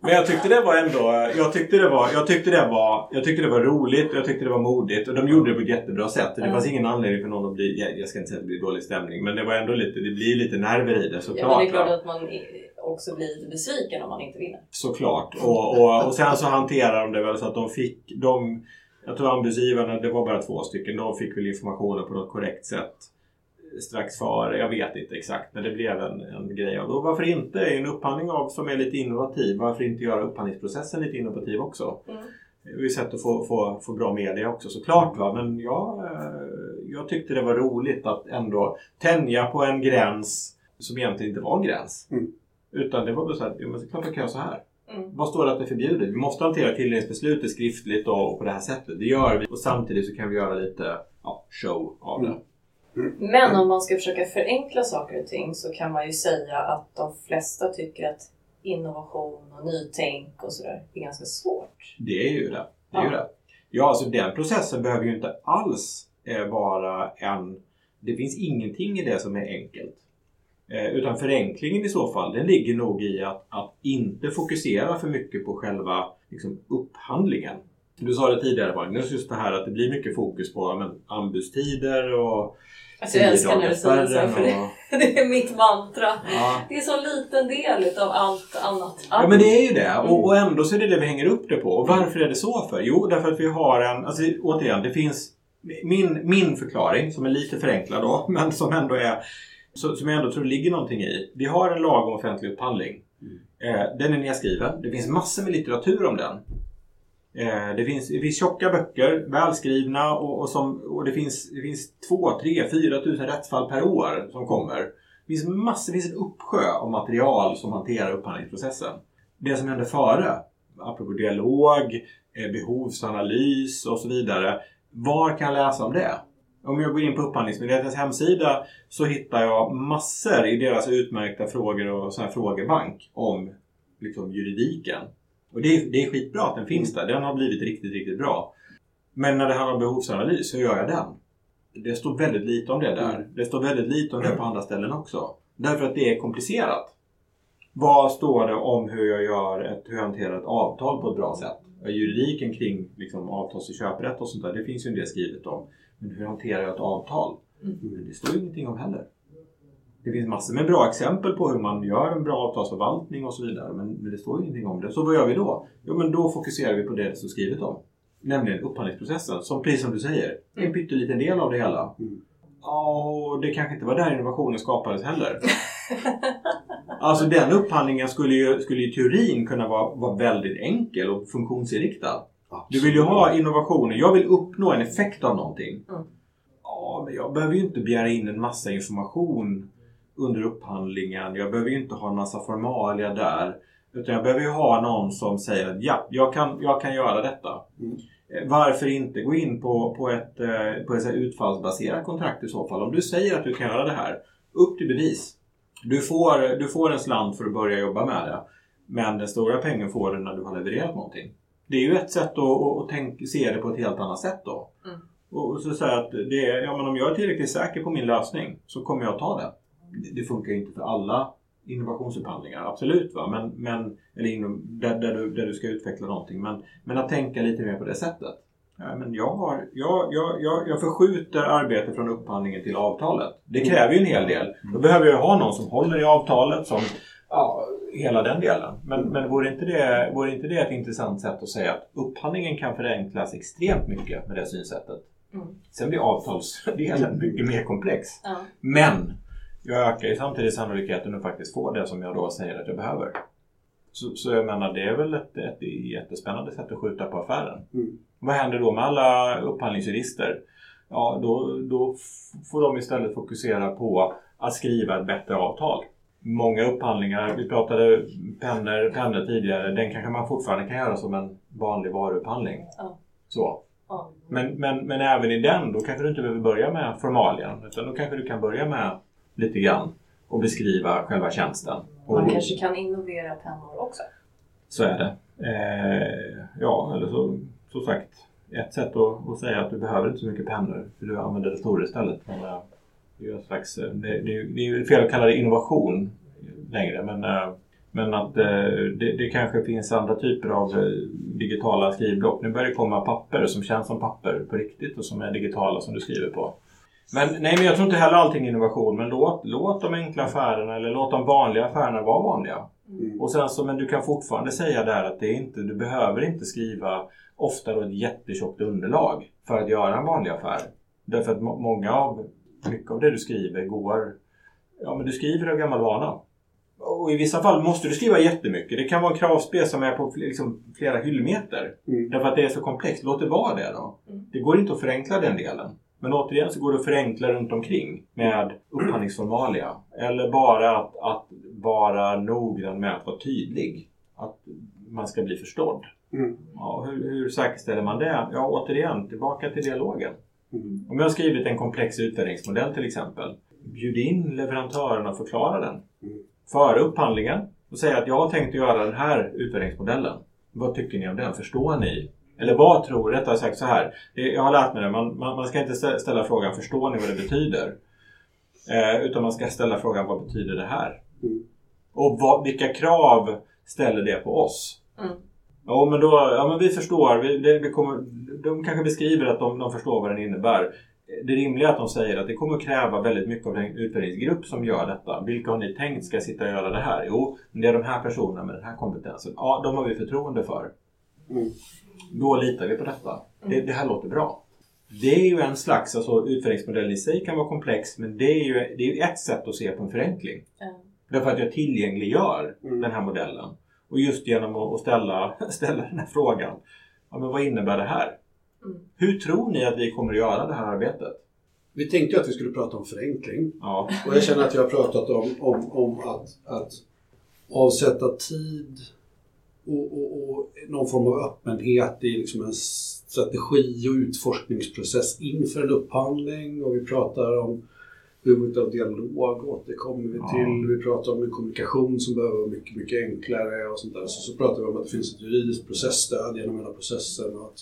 Men jag tyckte det var ändå, jag tyckte det var, jag tyckte det var, jag tyckte det var roligt och jag tyckte det var modigt. Och de gjorde det på ett jättebra sätt. Det fanns ingen anledning för någon att bli, jag, jag ska inte säga att det blir dålig stämning. Men det var ändå lite, det blir lite nerver i det såklart. Ja, men det är klart att man också blir lite besviken om man inte vinner. Såklart. Och, och, och sen så hanterar de det väl så att de fick, de, jag tror anbudsgivarna, det var bara två stycken. De fick väl informationen på något korrekt sätt. Strax före, jag vet inte exakt, men det blev en, en grej av. Och varför inte en upphandling av som är lite innovativ, varför inte göra upphandlingsprocessen lite innovativ också? Mm. Det är ju sätt att få, få, få bra media också såklart va, men jag, jag tyckte det var roligt att ändå tänja på en gräns som egentligen inte var en gräns. Mm. Utan det var bara så här, men klart jag kan göra så här. Mm. Vad står det att det är förbjudet? Vi måste hantera tilldelningsbeslutet skriftligt och på det här sättet, det gör vi. Och samtidigt så kan vi göra lite ja, show av det. Mm. Men om man ska försöka förenkla saker och ting så kan man ju säga att de flesta tycker att innovation och nytänk och sådär är ganska svårt. Det är ju det. Det är ja. Ju det. Ja, alltså den processen behöver ju inte alls vara en... Det finns ingenting i det som är enkelt. Utan förenklingen i så fall, den ligger nog i att, att inte fokusera för mycket på själva liksom, upphandlingen. Du sa det tidigare, Magnus, just det här att det blir mycket fokus på men, anbudstider och... Alltså jag älskar när du säger så, för det, det är mitt mantra. Ja. Det är så en liten del av allt annat. Ja, men det är ju det. Och, och ändå så är det det vi hänger upp det på. Och varför är det så för? Jo, därför att vi har en... Alltså återigen, det finns min, min förklaring som är lite förenklad då, men som ändå är... Som jag ändå tror ligger någonting i. Vi har en lag om offentlig upphandling. Mm. Den är nedskriven. Det finns massor med litteratur om den. Det finns, det finns tjocka böcker, välskrivna och, och, som, och det finns, det finns två, tre, fyra tusen rättsfall per år som kommer. Det finns massor, det finns en uppsjö av material som hanterar upphandlingsprocessen. Det som hände före, apropå dialog, behovsanalys och så vidare. Var kan jag läsa om det? Om jag går in på Upphandlingsmyndighetens hemsida så hittar jag massor i deras utmärkta frågor och sån här frågebank om liksom, juridiken. Och det är, det är skitbra att den finns där. Den har blivit riktigt, riktigt bra. Men när det handlar om behovsanalys, hur gör jag den? Det står väldigt lite om det där. Det står väldigt lite om det på andra ställen också. Därför att det är komplicerat. Vad står det om hur jag gör ett, hur jag hanterar ett avtal på ett bra sätt? Juridiken kring liksom, avtals- och köprätt och sånt där, det finns ju en del skrivet om. Men hur hanterar jag ett avtal? Det står ju ingenting om heller. Det finns massor med bra exempel på hur man gör en bra avtalsförvaltning och så vidare. Men, men det står ingenting om det. Så vad gör vi då? Jo, men då fokuserar vi på det som skrivet om. Nämligen upphandlingsprocessen. Som precis som du säger. En pytteliten del av det hela. Mm. Och det kanske inte var där innovationen skapades heller. Alltså den upphandlingen skulle ju, skulle i teorin kunna vara, vara väldigt enkel och funktionsinriktad. Du vill ju ha innovationer. Jag vill uppnå en effekt av någonting. Mm. Ja, men jag behöver ju inte begära in en massa information under upphandlingen. Jag behöver ju inte ha en massa formalia där. Utan jag behöver ju ha någon som säger att ja, jag kan, jag kan göra detta. Mm. Varför inte gå in på, på ett, på ett utfallsbaserat kontrakt i så fall? Om du säger att du kan göra det här, upp till bevis. Du får, du får en slant för att börja jobba med det. Men den stora pengen får du när du har levererat någonting. Det är ju ett sätt att, att tänka, se det på ett helt annat sätt då. Mm. Och så säga att det är, ja, men om jag är tillräckligt säker på min lösning så kommer jag ta det. Det funkar ju inte för alla innovationsupphandlingar, absolut va. Men, men, eller inom, där, där, du, där du ska utveckla någonting. Men, men att tänka lite mer på det sättet. Ja, men jag, har, jag, jag, jag, jag förskjuter arbete från upphandlingen till avtalet. Det kräver ju en hel del. Då behöver jag ha någon som håller i avtalet, som ja, hela den delen. Men, men vore, inte det, vore inte det ett intressant sätt att säga att upphandlingen kan förenklas extremt mycket med det synsättet. Mm. Sen blir avtalsdelen mycket mer komplex. Mm. Men jag ökar ju samtidigt sannolikheten att faktiskt få det som jag då säger att jag behöver. Så, så jag menar, det är väl ett, ett jättespännande sätt att skjuta på affären. Mm. Vad händer då med alla upphandlingsjurister? Ja, då, då f- får de istället fokusera på att skriva ett bättre avtal. Många upphandlingar, vi pratade pennor, pennor tidigare, den kanske man fortfarande kan göra som en vanlig varuupphandling. Ja. Så. Ja. Men, men, men även i den, då kanske du inte behöver börja med formalien, utan då kanske du kan börja med lite grann och beskriva själva tjänsten. Man och, kanske kan innovera pennor också. Så är det. Eh, ja, eller så... Så sagt, ett sätt att, att säga att du behöver inte så mycket pennor för du använder datorer istället. Det är, slags, det, det, det är fel att kalla det innovation längre, men, men att det, det kanske finns andra typer av digitala skrivblock. Nu börjar det komma papper som känns som papper på riktigt och som är digitala som du skriver på. Men, nej, men jag tror inte heller allting är innovation, men låt, låt de enkla affärerna eller låt de vanliga affärerna vara vanliga. Mm. Och sen så, men du kan fortfarande säga där att det är inte, du behöver inte skriva ofta då ett jättetjockt underlag för att göra en vanlig affär. Därför att må- många av, mycket av det du skriver går, ja men du skriver av gammal vana. Och i vissa fall måste du skriva jättemycket. Det kan vara en kravspec som är på liksom, flera hyllmeter. Mm. Därför att det är så komplext. Låt det vara det då. Mm. Det går inte att förenkla den delen. Men återigen så går det att förenkla runt omkring med upphandlingsformalia. Eller bara att, att vara noggrann med att vara tydlig. Att man ska bli förstådd. Mm. Ja, hur, hur säkerställer man det? Ja, återigen, tillbaka till dialogen. Mm. Om jag har skrivit en komplex utvärderingsmodell till exempel. Bjud in leverantören och förklara den. Mm. Före upphandlingen och säga att jag har tänkt att göra den här utvärderingsmodellen. Vad tycker ni om den? Förstår ni? Eller vad tror du? Rättare sagt så här. Jag har lärt mig det. Man, man, man ska inte ställa frågan, förstår ni vad det betyder? Eh, utan man ska ställa frågan, vad betyder det här? Mm. Och vad, vilka krav ställer det på oss? Mm. Ja, men då, ja, men vi förstår. Vi, det, vi kommer, de kanske beskriver att de, de förstår vad den innebär. Det rimliga är att de säger att det kommer kräva väldigt mycket av den utvärderingsgrupp som gör detta. Vilka har ni tänkt ska sitta och göra det här? Jo, det är de här personerna med den här kompetensen. Ja, de har vi förtroende för. Mm. Då litar vi på detta. Det, det här låter bra. Det är ju en slags, alltså utvärderingsmodellen i sig kan vara komplex. Men det är ju, det är ju ett sätt att se på en förenkling. Mm. Därför att jag tillgängliggör mm. den här modellen. Och just genom att ställa, ställa den här frågan. Ja, men vad innebär det här? Mm. Hur tror ni att vi kommer att göra det här arbetet? Vi tänkte ju att vi skulle prata om förenkling. Ja. Och jag känner att jag har pratat om, om, om att, att avsätta tid och, och, och någon form av öppenhet i liksom en strategi- och utforskningsprocess inför en upphandling. Och vi pratar om behovet av dialog, återkommer vi till. Vi pratar om en kommunikation som behöver vara mycket, mycket enklare och sånt där. Så, så pratar vi om att det finns ett juridiskt processstöd genom hela processen och att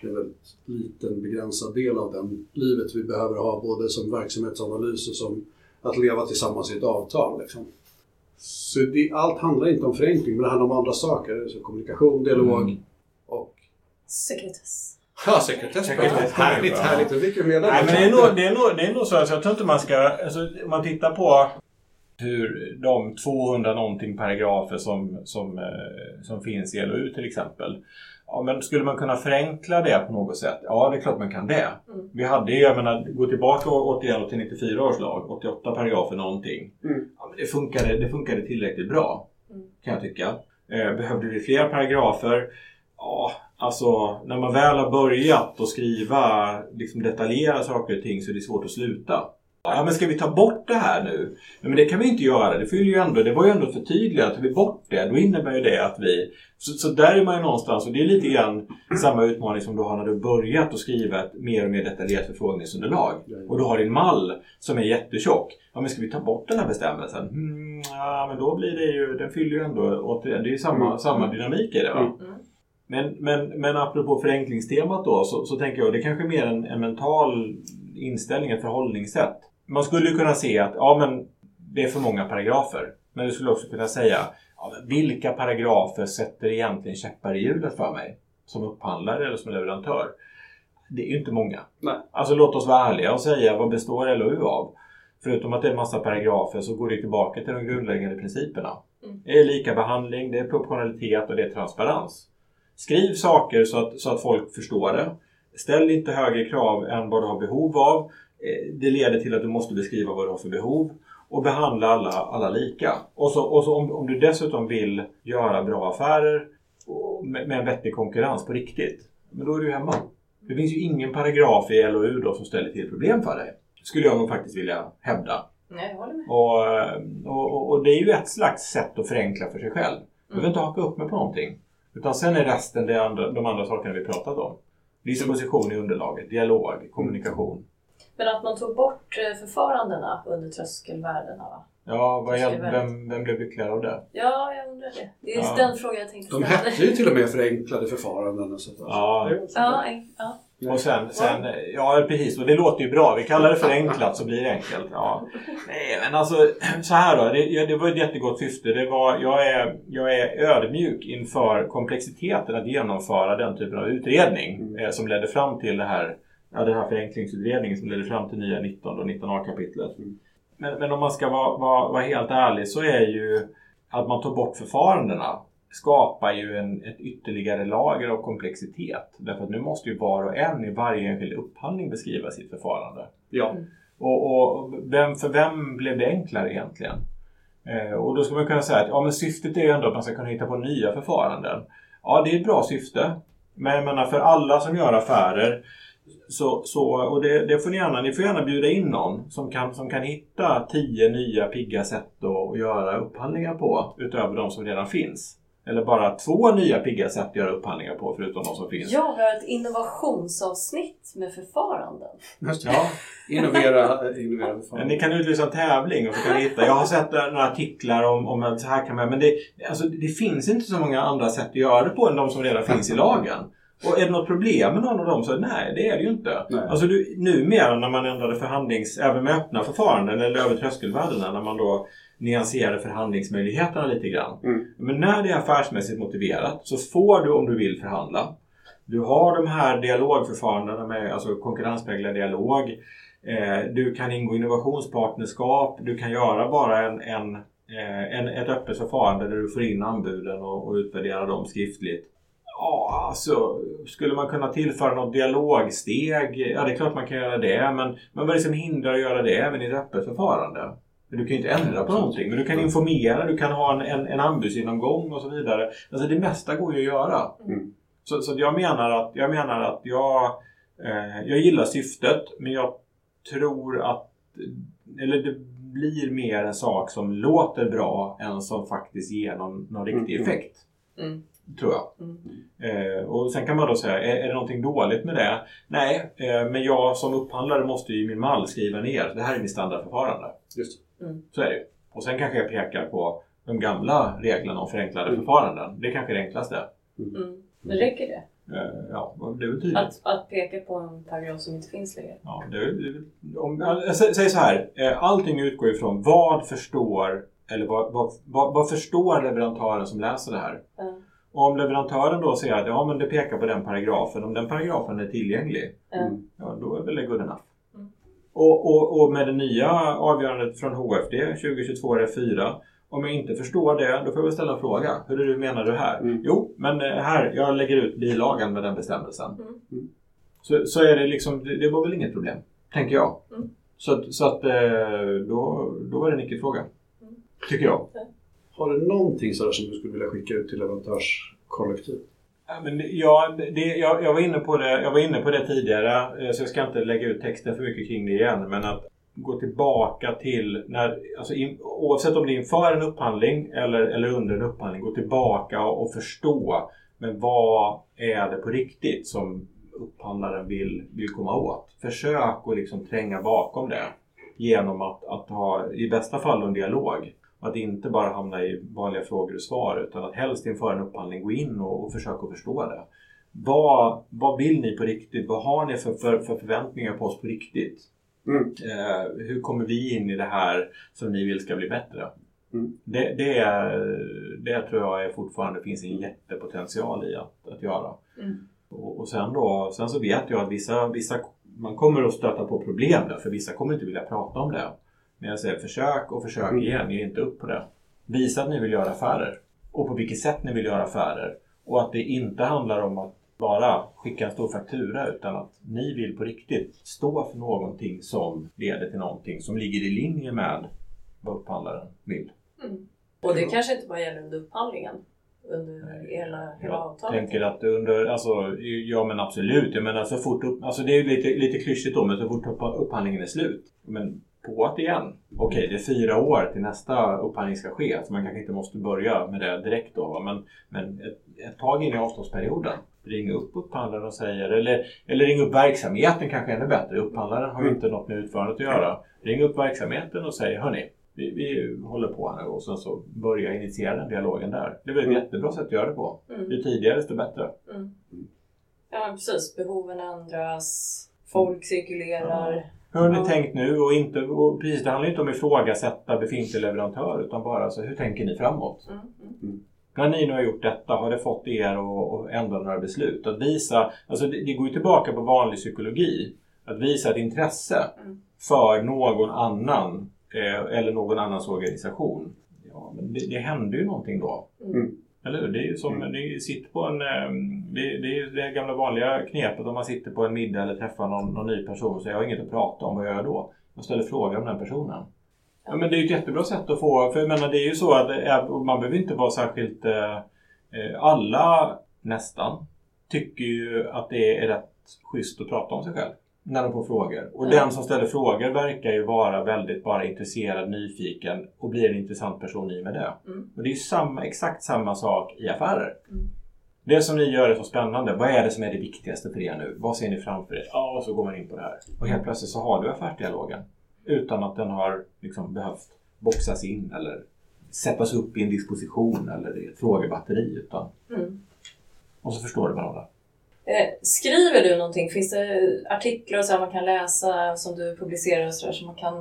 det är en väldigt liten begränsad del av den livet vi behöver ha både som verksamhetsanalys och som att leva tillsammans i ett avtal. Liksom. Så det, allt handlar inte om förenkling, men det handlar om andra saker som kommunikation, dialog mm. och sekretess. Ja, sekretess. Sekretess. Härligt, härligt. Och vilka menar Nej, men det är nog, det är nog, det är nog så att jag tror inte man ska, alltså, om man tittar på hur de tvåhundra någonting paragrafer som, som, som finns i L O U till exempel. Ja, men skulle man kunna förenkla det på något sätt? Ja, det är klart man kan det. Mm. Vi hade ju, jag menar, gå tillbaka åttioen till nittiofyra års lag, åttioåtta paragrafer någonting. Mm. Ja, men det funkade, det funkade tillräckligt bra, mm. kan jag tycka. Behövde vi fler paragrafer? Ja, alltså när man väl har börjat att skriva liksom detaljerade saker och ting så är det svårt att sluta. Ja, men ska vi ta bort det här nu? Nej, men det kan vi inte göra. Det, ju ändå, det var ju ändå för tydligt att vi bort det. Då innebär ju det att vi... Så, så där är man ju någonstans. Och det är lite grann samma utmaning som du har när du börjat att skriva ett mer och mer detaljerat förfrågningsunderlag. Och du har din mall som är jättetjock. Ja, men ska vi ta bort den här bestämmelsen? Mm, ja, men då blir det ju... Den fyller ju ändå återigen. Det är ju samma, mm. samma dynamik i det, va? Mm. Men, men, men apropå förenklingstemat då, så, så tänker jag det är kanske mer en, en mental inställning, ett förhållningssätt. Man skulle ju kunna se att ja, men det är för många paragrafer. Men du skulle också kunna säga ja, vilka paragrafer sätter egentligen käppar i hjulet för mig? Som upphandlare eller som leverantör. Det är ju inte många. Nej. Alltså låt oss vara ärliga och säga vad består L O U av? Förutom att det är en massa paragrafer så går det tillbaka till de grundläggande principerna. Mm. Det är lika behandling, det är proportionalitet och det är transparens. Skriv saker så att, så att folk förstår det. Ställ inte högre krav än vad du har behov av. Det leder till att du måste beskriva vad du har för behov. Och behandla alla, alla lika. Och så, och så om, om du dessutom vill göra bra affärer och med, med en vettig konkurrens på riktigt. Men då är du hemma. Det finns ju ingen paragraf i L O U då som ställer till problem för dig. Skulle jag nog faktiskt vilja hävda. Nej, jag håller med. Och, och, och det är ju ett slags sätt att förenkla för sig själv. Du behöver inte haka upp med på någonting. Utan sen är resten det andra, de andra sakerna vi pratat om. Disposition i underlaget, dialog, kommunikation. Men att man tog bort förfarandena under tröskelvärdena, va? Ja, vad jag, vem, vem blev lyckligare av det? Ja, jag undrar det. Det är just ja. den frågan jag tänkte ställa. De hette ju till och med förenklade förfaranden och sånt. Ja, ja, ja. Och sen, sen, ja precis, och det låter ju bra. Vi kallar det förenklat så blir det enkelt. Ja. Nej, men alltså så här då, det, det var ett jättegott syfte. Det var, jag, är, jag är ödmjuk inför komplexiteten att genomföra den typen av utredning mm. eh, som ledde fram till det här, ja, den här förenklingsutredningen som ledde fram till nya nitton och nitton a-kapitlet. Mm. Men, men om man ska vara, vara, vara helt ärlig så är ju att man tar bort förfarandena. Skapar ju en, ett ytterligare lager av komplexitet. Därför att nu måste ju var och en i varje enskild upphandling beskriva sitt förfarande. Ja. Mm. Och, och vem, för vem blev det enklare egentligen? Eh, och då ska man kunna säga att ja, men syftet är ju ändå att man ska kunna hitta på nya förfaranden. Ja, det är ett bra syfte. Men jag menar, för alla som gör affärer så, så, och det, det får ni gärna, ni får gärna bjuda in någon som kan, som kan hitta tio nya pigga sätt att göra upphandlingar på utöver de som redan finns. Eller bara två nya pigga sätt att göra upphandlingar på förutom de som finns. Jag har ett innovationsavsnitt med förfaranden. Just det. Ja, innovera, innovera förfaranden. Ni kan utlysa en tävling och så kan ni hitta. Jag har sett några artiklar om, om att så här kan man... Men det, alltså, det finns inte så många andra sätt att göra det på än de som redan finns i lagen. Och är det något problem med någon av dem så nej, det är det ju inte. Nej. Alltså du, numera när man ändrade förhandlings... Även med öppna förfaranden eller över tröskelvärdena när man då... nyanserade förhandlingsmöjligheterna lite grann. Mm. Men när det är affärsmässigt motiverat så får du om du vill förhandla. Du har de här dialogförfarandena med alltså konkurrenspräglad dialog. Eh, du kan ingå innovationspartnerskap. Du kan göra bara en, en, eh, en, ett öppet förfarande där du får in anbuden och, och utvärdera dem skriftligt. Ja, alltså skulle man kunna tillföra något dialogsteg? Ja, det är klart man kan göra det. Men, men vad är det som hindrar att göra det även i ett öppet förfarande? Du kan ju inte ändra på någonting, men du kan informera, du kan ha en, en, en anbudsgenomgång och så vidare. Alltså det mesta går ju att göra. Mm. Så, så jag menar att jag, menar att jag, eh, jag gillar syftet, men jag tror att eller det blir mer en sak som låter bra än som faktiskt ger någon, någon riktig mm. effekt. Mm. Tror jag. Mm. Eh, och sen kan man då säga, är, är det någonting dåligt med det? Nej, eh, men jag som upphandlare måste ju i min mall skriva ner, det här är min standardförfarande. Just det. Mm. Så är det. Och sen kanske jag pekar på de gamla reglerna om förenklade mm. förfaranden. Det är kanske det enklaste. Mm. Mm. Men räcker det? Ja, det är väl tydligt. Att, att peka på en paragraf som inte finns längre. Ja, det är, om, jag säger så här. Allting utgår ifrån vad förstår, eller vad, vad, vad, vad förstår leverantören som läser det här? Mm. Och om leverantören då säger att ja, men det pekar på den paragrafen. Om den paragrafen är tillgänglig, mm. ja, då är väl det good enough. Och, och, och med det nya avgörandet från H F D tjugo tjugotvå R F fyra, om jag inte förstår det, då får jag ställa en fråga. Hur är det, menar du här? Mm. Jo, men här, jag lägger ut bilagan med den bestämmelsen. Mm. Så, så är det liksom, det var väl inget problem, tänker jag. Mm. Så, så att då, då var det en icke-fråga, mm. tycker jag. Mm. Har du någonting sådär som du skulle vilja skicka ut till leverantörskollektiv? Men ja, det, jag, jag, var inne på det, jag var inne på det tidigare så jag ska inte lägga ut texten för mycket kring det igen. Men att gå tillbaka till när, alltså in, oavsett om det är inför en upphandling eller, eller under en upphandling, gå tillbaka och, och förstå, men vad är det på riktigt som upphandlaren vill, vill komma åt. Försök att liksom tränga bakom det genom att, att ha i bästa fall en dialog. Att inte bara hamna i vanliga frågor och svar, utan att helst inför en upphandling gå in och, och försöka förstå det. Vad, vad vill ni på riktigt? Vad har ni för, för, för förväntningar på oss på riktigt? Mm. Eh, hur kommer vi in i det här som ni vill ska bli bättre? Mm. Det, det, är, det tror jag är fortfarande finns en jättepotential i att, att göra. Mm. Och, och sen, då, sen så vet jag att vissa, vissa, man kommer att stöta på problem där, för vissa kommer inte vilja prata om det. Men jag säger försök och försök mm. igen, ge inte upp på det. Visa att ni vill göra affärer och på vilket sätt ni vill göra affärer. Och att det inte handlar om att bara skicka en stor faktura, utan att ni vill på riktigt stå för någonting som leder till någonting som ligger i linje med vad upphandlaren vill. Mm. Och det kanske inte bara gäller under upphandlingen, under hela, hela avtalet. Jag tänker att under, alltså, ja men absolut, jag menar så fort upp, alltså det är ju lite, lite klyschigt då, men så fort upphandlingen är slut. Men på att igen, okej det är fyra år till nästa upphandling ska ske, så man kanske inte måste börja med det direkt då, men, men ett, ett tag in i avståndsperioden, ring upp upphandlaren och säger, eller, eller ring upp verksamheten kanske ännu bättre, upphandlaren har ju inte något med utförandet att göra, ring upp verksamheten och säg, hörni, vi, vi håller på nu, och sen så börja initiera den dialogen där. Det är väl ett mm. jättebra sätt att göra det på, mm. ju tidigare desto bättre. Mm. Ja precis, behoven ändras, folk cirkulerar. Ja. Hur har ni ja. tänkt nu? Och inte, och precis, det handlar inte om att ifrågasätta befintlig leverantör, utan bara så, hur tänker ni framåt? Mm. Mm. När ni nu har gjort detta, har det fått er att ändra några beslut? Att visa, alltså det, det går ju tillbaka på vanlig psykologi. Att visa ett intresse mm. för någon annan eh, eller någon annans organisation. Ja, men det, det händer ju någonting då. Mm. Eller hur? Det är ju som mm. det sitter på en det, det är ju det gamla vanliga knepet om man sitter på en middag eller träffar någon, någon ny person, så jag har inget att prata om, vad gör jag då? Jag ställer frågor om den personen. Ja, men det är ju ett jättebra sätt att få, för jag menar, det är ju så att är, man behöver inte vara särskilt eh, alla nästan tycker ju att det är rätt schysst att prata om sig själv när de får frågor. Och mm. den som ställer frågor verkar ju vara väldigt bara intresserad, nyfiken och blir en intressant person i med det. Mm. Och det är ju samma, exakt samma sak i affärer. Mm. Det som ni gör är så spännande. Vad är det som är det viktigaste för er nu? Vad ser ni framför er? Ja, och så går man in på det här. Och helt plötsligt så har du affärsdialogen. Utan att den har liksom behövt boxas in eller sättas upp i en disposition eller ett frågebatteri. Utan. Mm. Och så förstår du varandra. Skriver du någonting? Finns det artiklar som man kan läsa som du publicerar och sådär, så man kan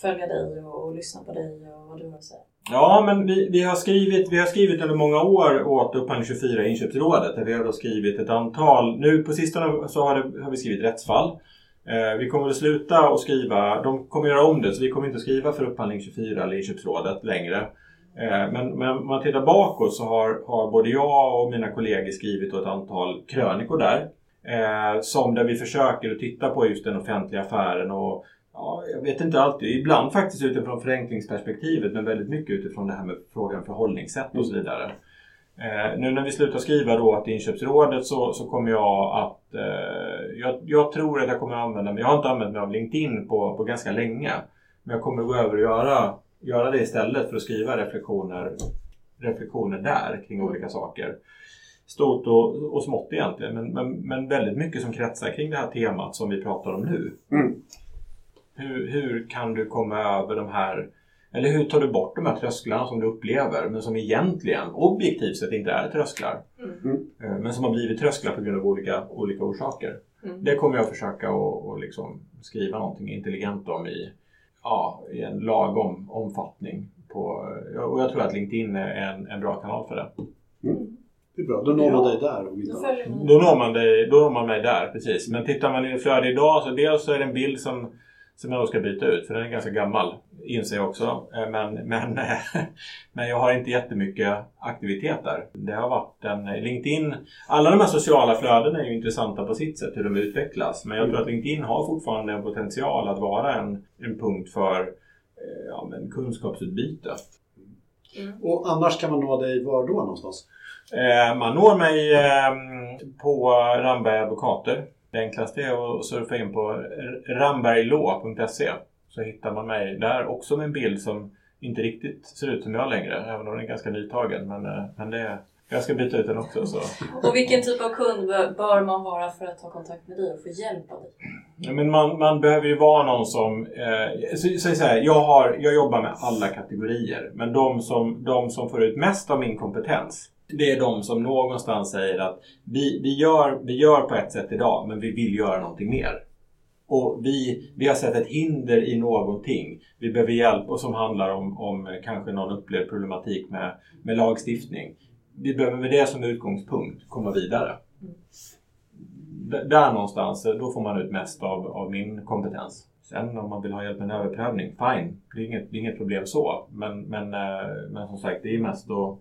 följa dig och, och lyssna på dig och vad du har att säga? Ja, men vi, vi, har skrivit, vi har skrivit under många år åt Upphandling tjugofyra inköpsrådet, där vi har då skrivit ett antal. Nu på sistone så har, det, har vi skrivit rättsfall. Eh, vi kommer att sluta och skriva, de kommer göra om det, så vi kommer inte skriva för Upphandling tjugofyra eller inköpsrådet längre. Men, men om man tittar bakåt så har, har både jag och mina kollegor skrivit ett antal krönikor där. Eh, som där vi försöker att titta på just den offentliga affären. Och, ja, jag vet inte alltid, ibland faktiskt utifrån förenklingsperspektivet, men väldigt mycket utifrån det här med frågan förhållningssätt och så vidare. Eh, nu när vi slutar skriva då att inköpsrådet så, så kommer jag att... Eh, jag, jag tror att jag kommer att använda mig, jag har inte använt mig av LinkedIn på, på ganska länge. Men jag kommer att gå över och göra... Göra det istället för att skriva reflektioner, reflektioner där kring olika saker. Stort och, och smått egentligen. Men, men, men väldigt mycket som kretsar kring det här temat som vi pratar om nu. Mm. Hur, hur kan du komma över de här... Eller hur tar du bort de här trösklarna som du upplever? Men som egentligen, objektivt sett, inte är trösklar. Mm. Men som har blivit trösklar på grund av olika, olika orsaker. Mm. Det kommer jag försöka att, att liksom skriva någonting intelligent om i... Ja, i en lagom omfattning. På, och jag tror att LinkedIn är en, en bra kanal för det. Mm. Det är bra, då når man dig där. Och då, då, når man dig, då når man mig där, precis. Men tittar man i flödet idag så dels så är det en bild som, som jag ska byta ut. För den är ganska gammal, inser jag också. Men, men, men jag har inte jättemycket aktivitet där. Det har varit en LinkedIn... Alla de här sociala flödena är ju intressanta på sitt sätt, hur de utvecklas. Men jag tror att LinkedIn har fortfarande en potential att vara en, en punkt för ja, men kunskapsutbyte. Mm. Och annars kan man nå dig var då någonstans? Eh, man når mig eh, på Ramberg Advokater. Det enklaste är att surfa in på ramberg l o u punkt se. så hittar man mig där också med en bild som inte riktigt ser ut som jag längre, även om den är ganska nytagen, men, men det är... Jag ska byta ut den också. Så. Och vilken typ av kund bör man vara för att ta kontakt med dig och få hjälp av dig? Ja, men man, man behöver ju vara någon som... Eh, så, så, så här, jag, har, jag jobbar med alla kategorier. Men de som, de som får ut mest av min kompetens, det är de som någonstans säger att vi, vi, gör, vi gör på ett sätt idag, men vi vill göra någonting mer. Och vi, vi har sett ett hinder i någonting. Vi behöver hjälp, och som handlar om, om kanske någon upplevd problematik med, med lagstiftning. Vi behöver med det som utgångspunkt komma vidare. D- där någonstans, då får man ut mest av, av min kompetens. Sen om man vill ha hjälp med en överprövning, fine. Det är inget, det är inget problem så. Men, men, men som sagt, det är mest att,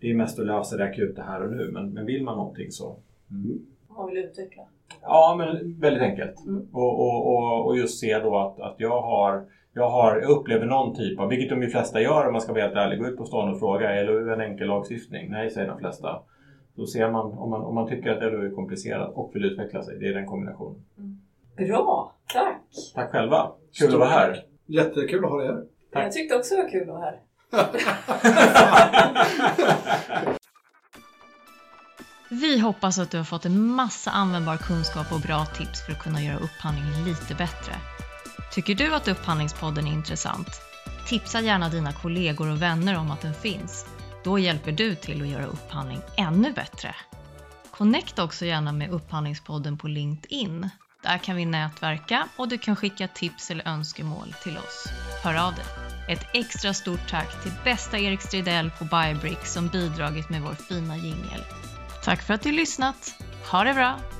det är mest att lösa det akuta här och nu. Men, men vill man någonting så... Mm. Man vill utveckla. Ja, men väldigt enkelt. Mm. Och, och, och, och just se då att, att jag har... Jag har jag upplever någon typ av, vilket de flesta gör om man ska vara helt ärlig, gå ut på stan och fråga, är L O U en enkel lagstiftning? Nej, säger de flesta. Då ser man om man, om man tycker att L O U är komplicerat och vill utveckla sig. Det är den kombinationen. Mm. Bra, tack! Tack själva! Kul Stort att vara här! Tack. Jättekul att ha dig här! Tack. Jag tyckte också det var kul att vara här! Vi hoppas att du har fått en massa användbar kunskap och bra tips för att kunna göra upphandlingen lite bättre. Tycker du att Upphandlingspodden är intressant? Tipsa gärna dina kollegor och vänner om att den finns. Då hjälper du till att göra upphandling ännu bättre. Connecta också gärna med Upphandlingspodden på LinkedIn. Där kan vi nätverka och du kan skicka tips eller önskemål till oss. Hör av dig. Ett extra stort tack till bästa Erik Stridell på Bybrick som bidragit med vår fina jingle. Tack för att du lyssnat. Ha det bra!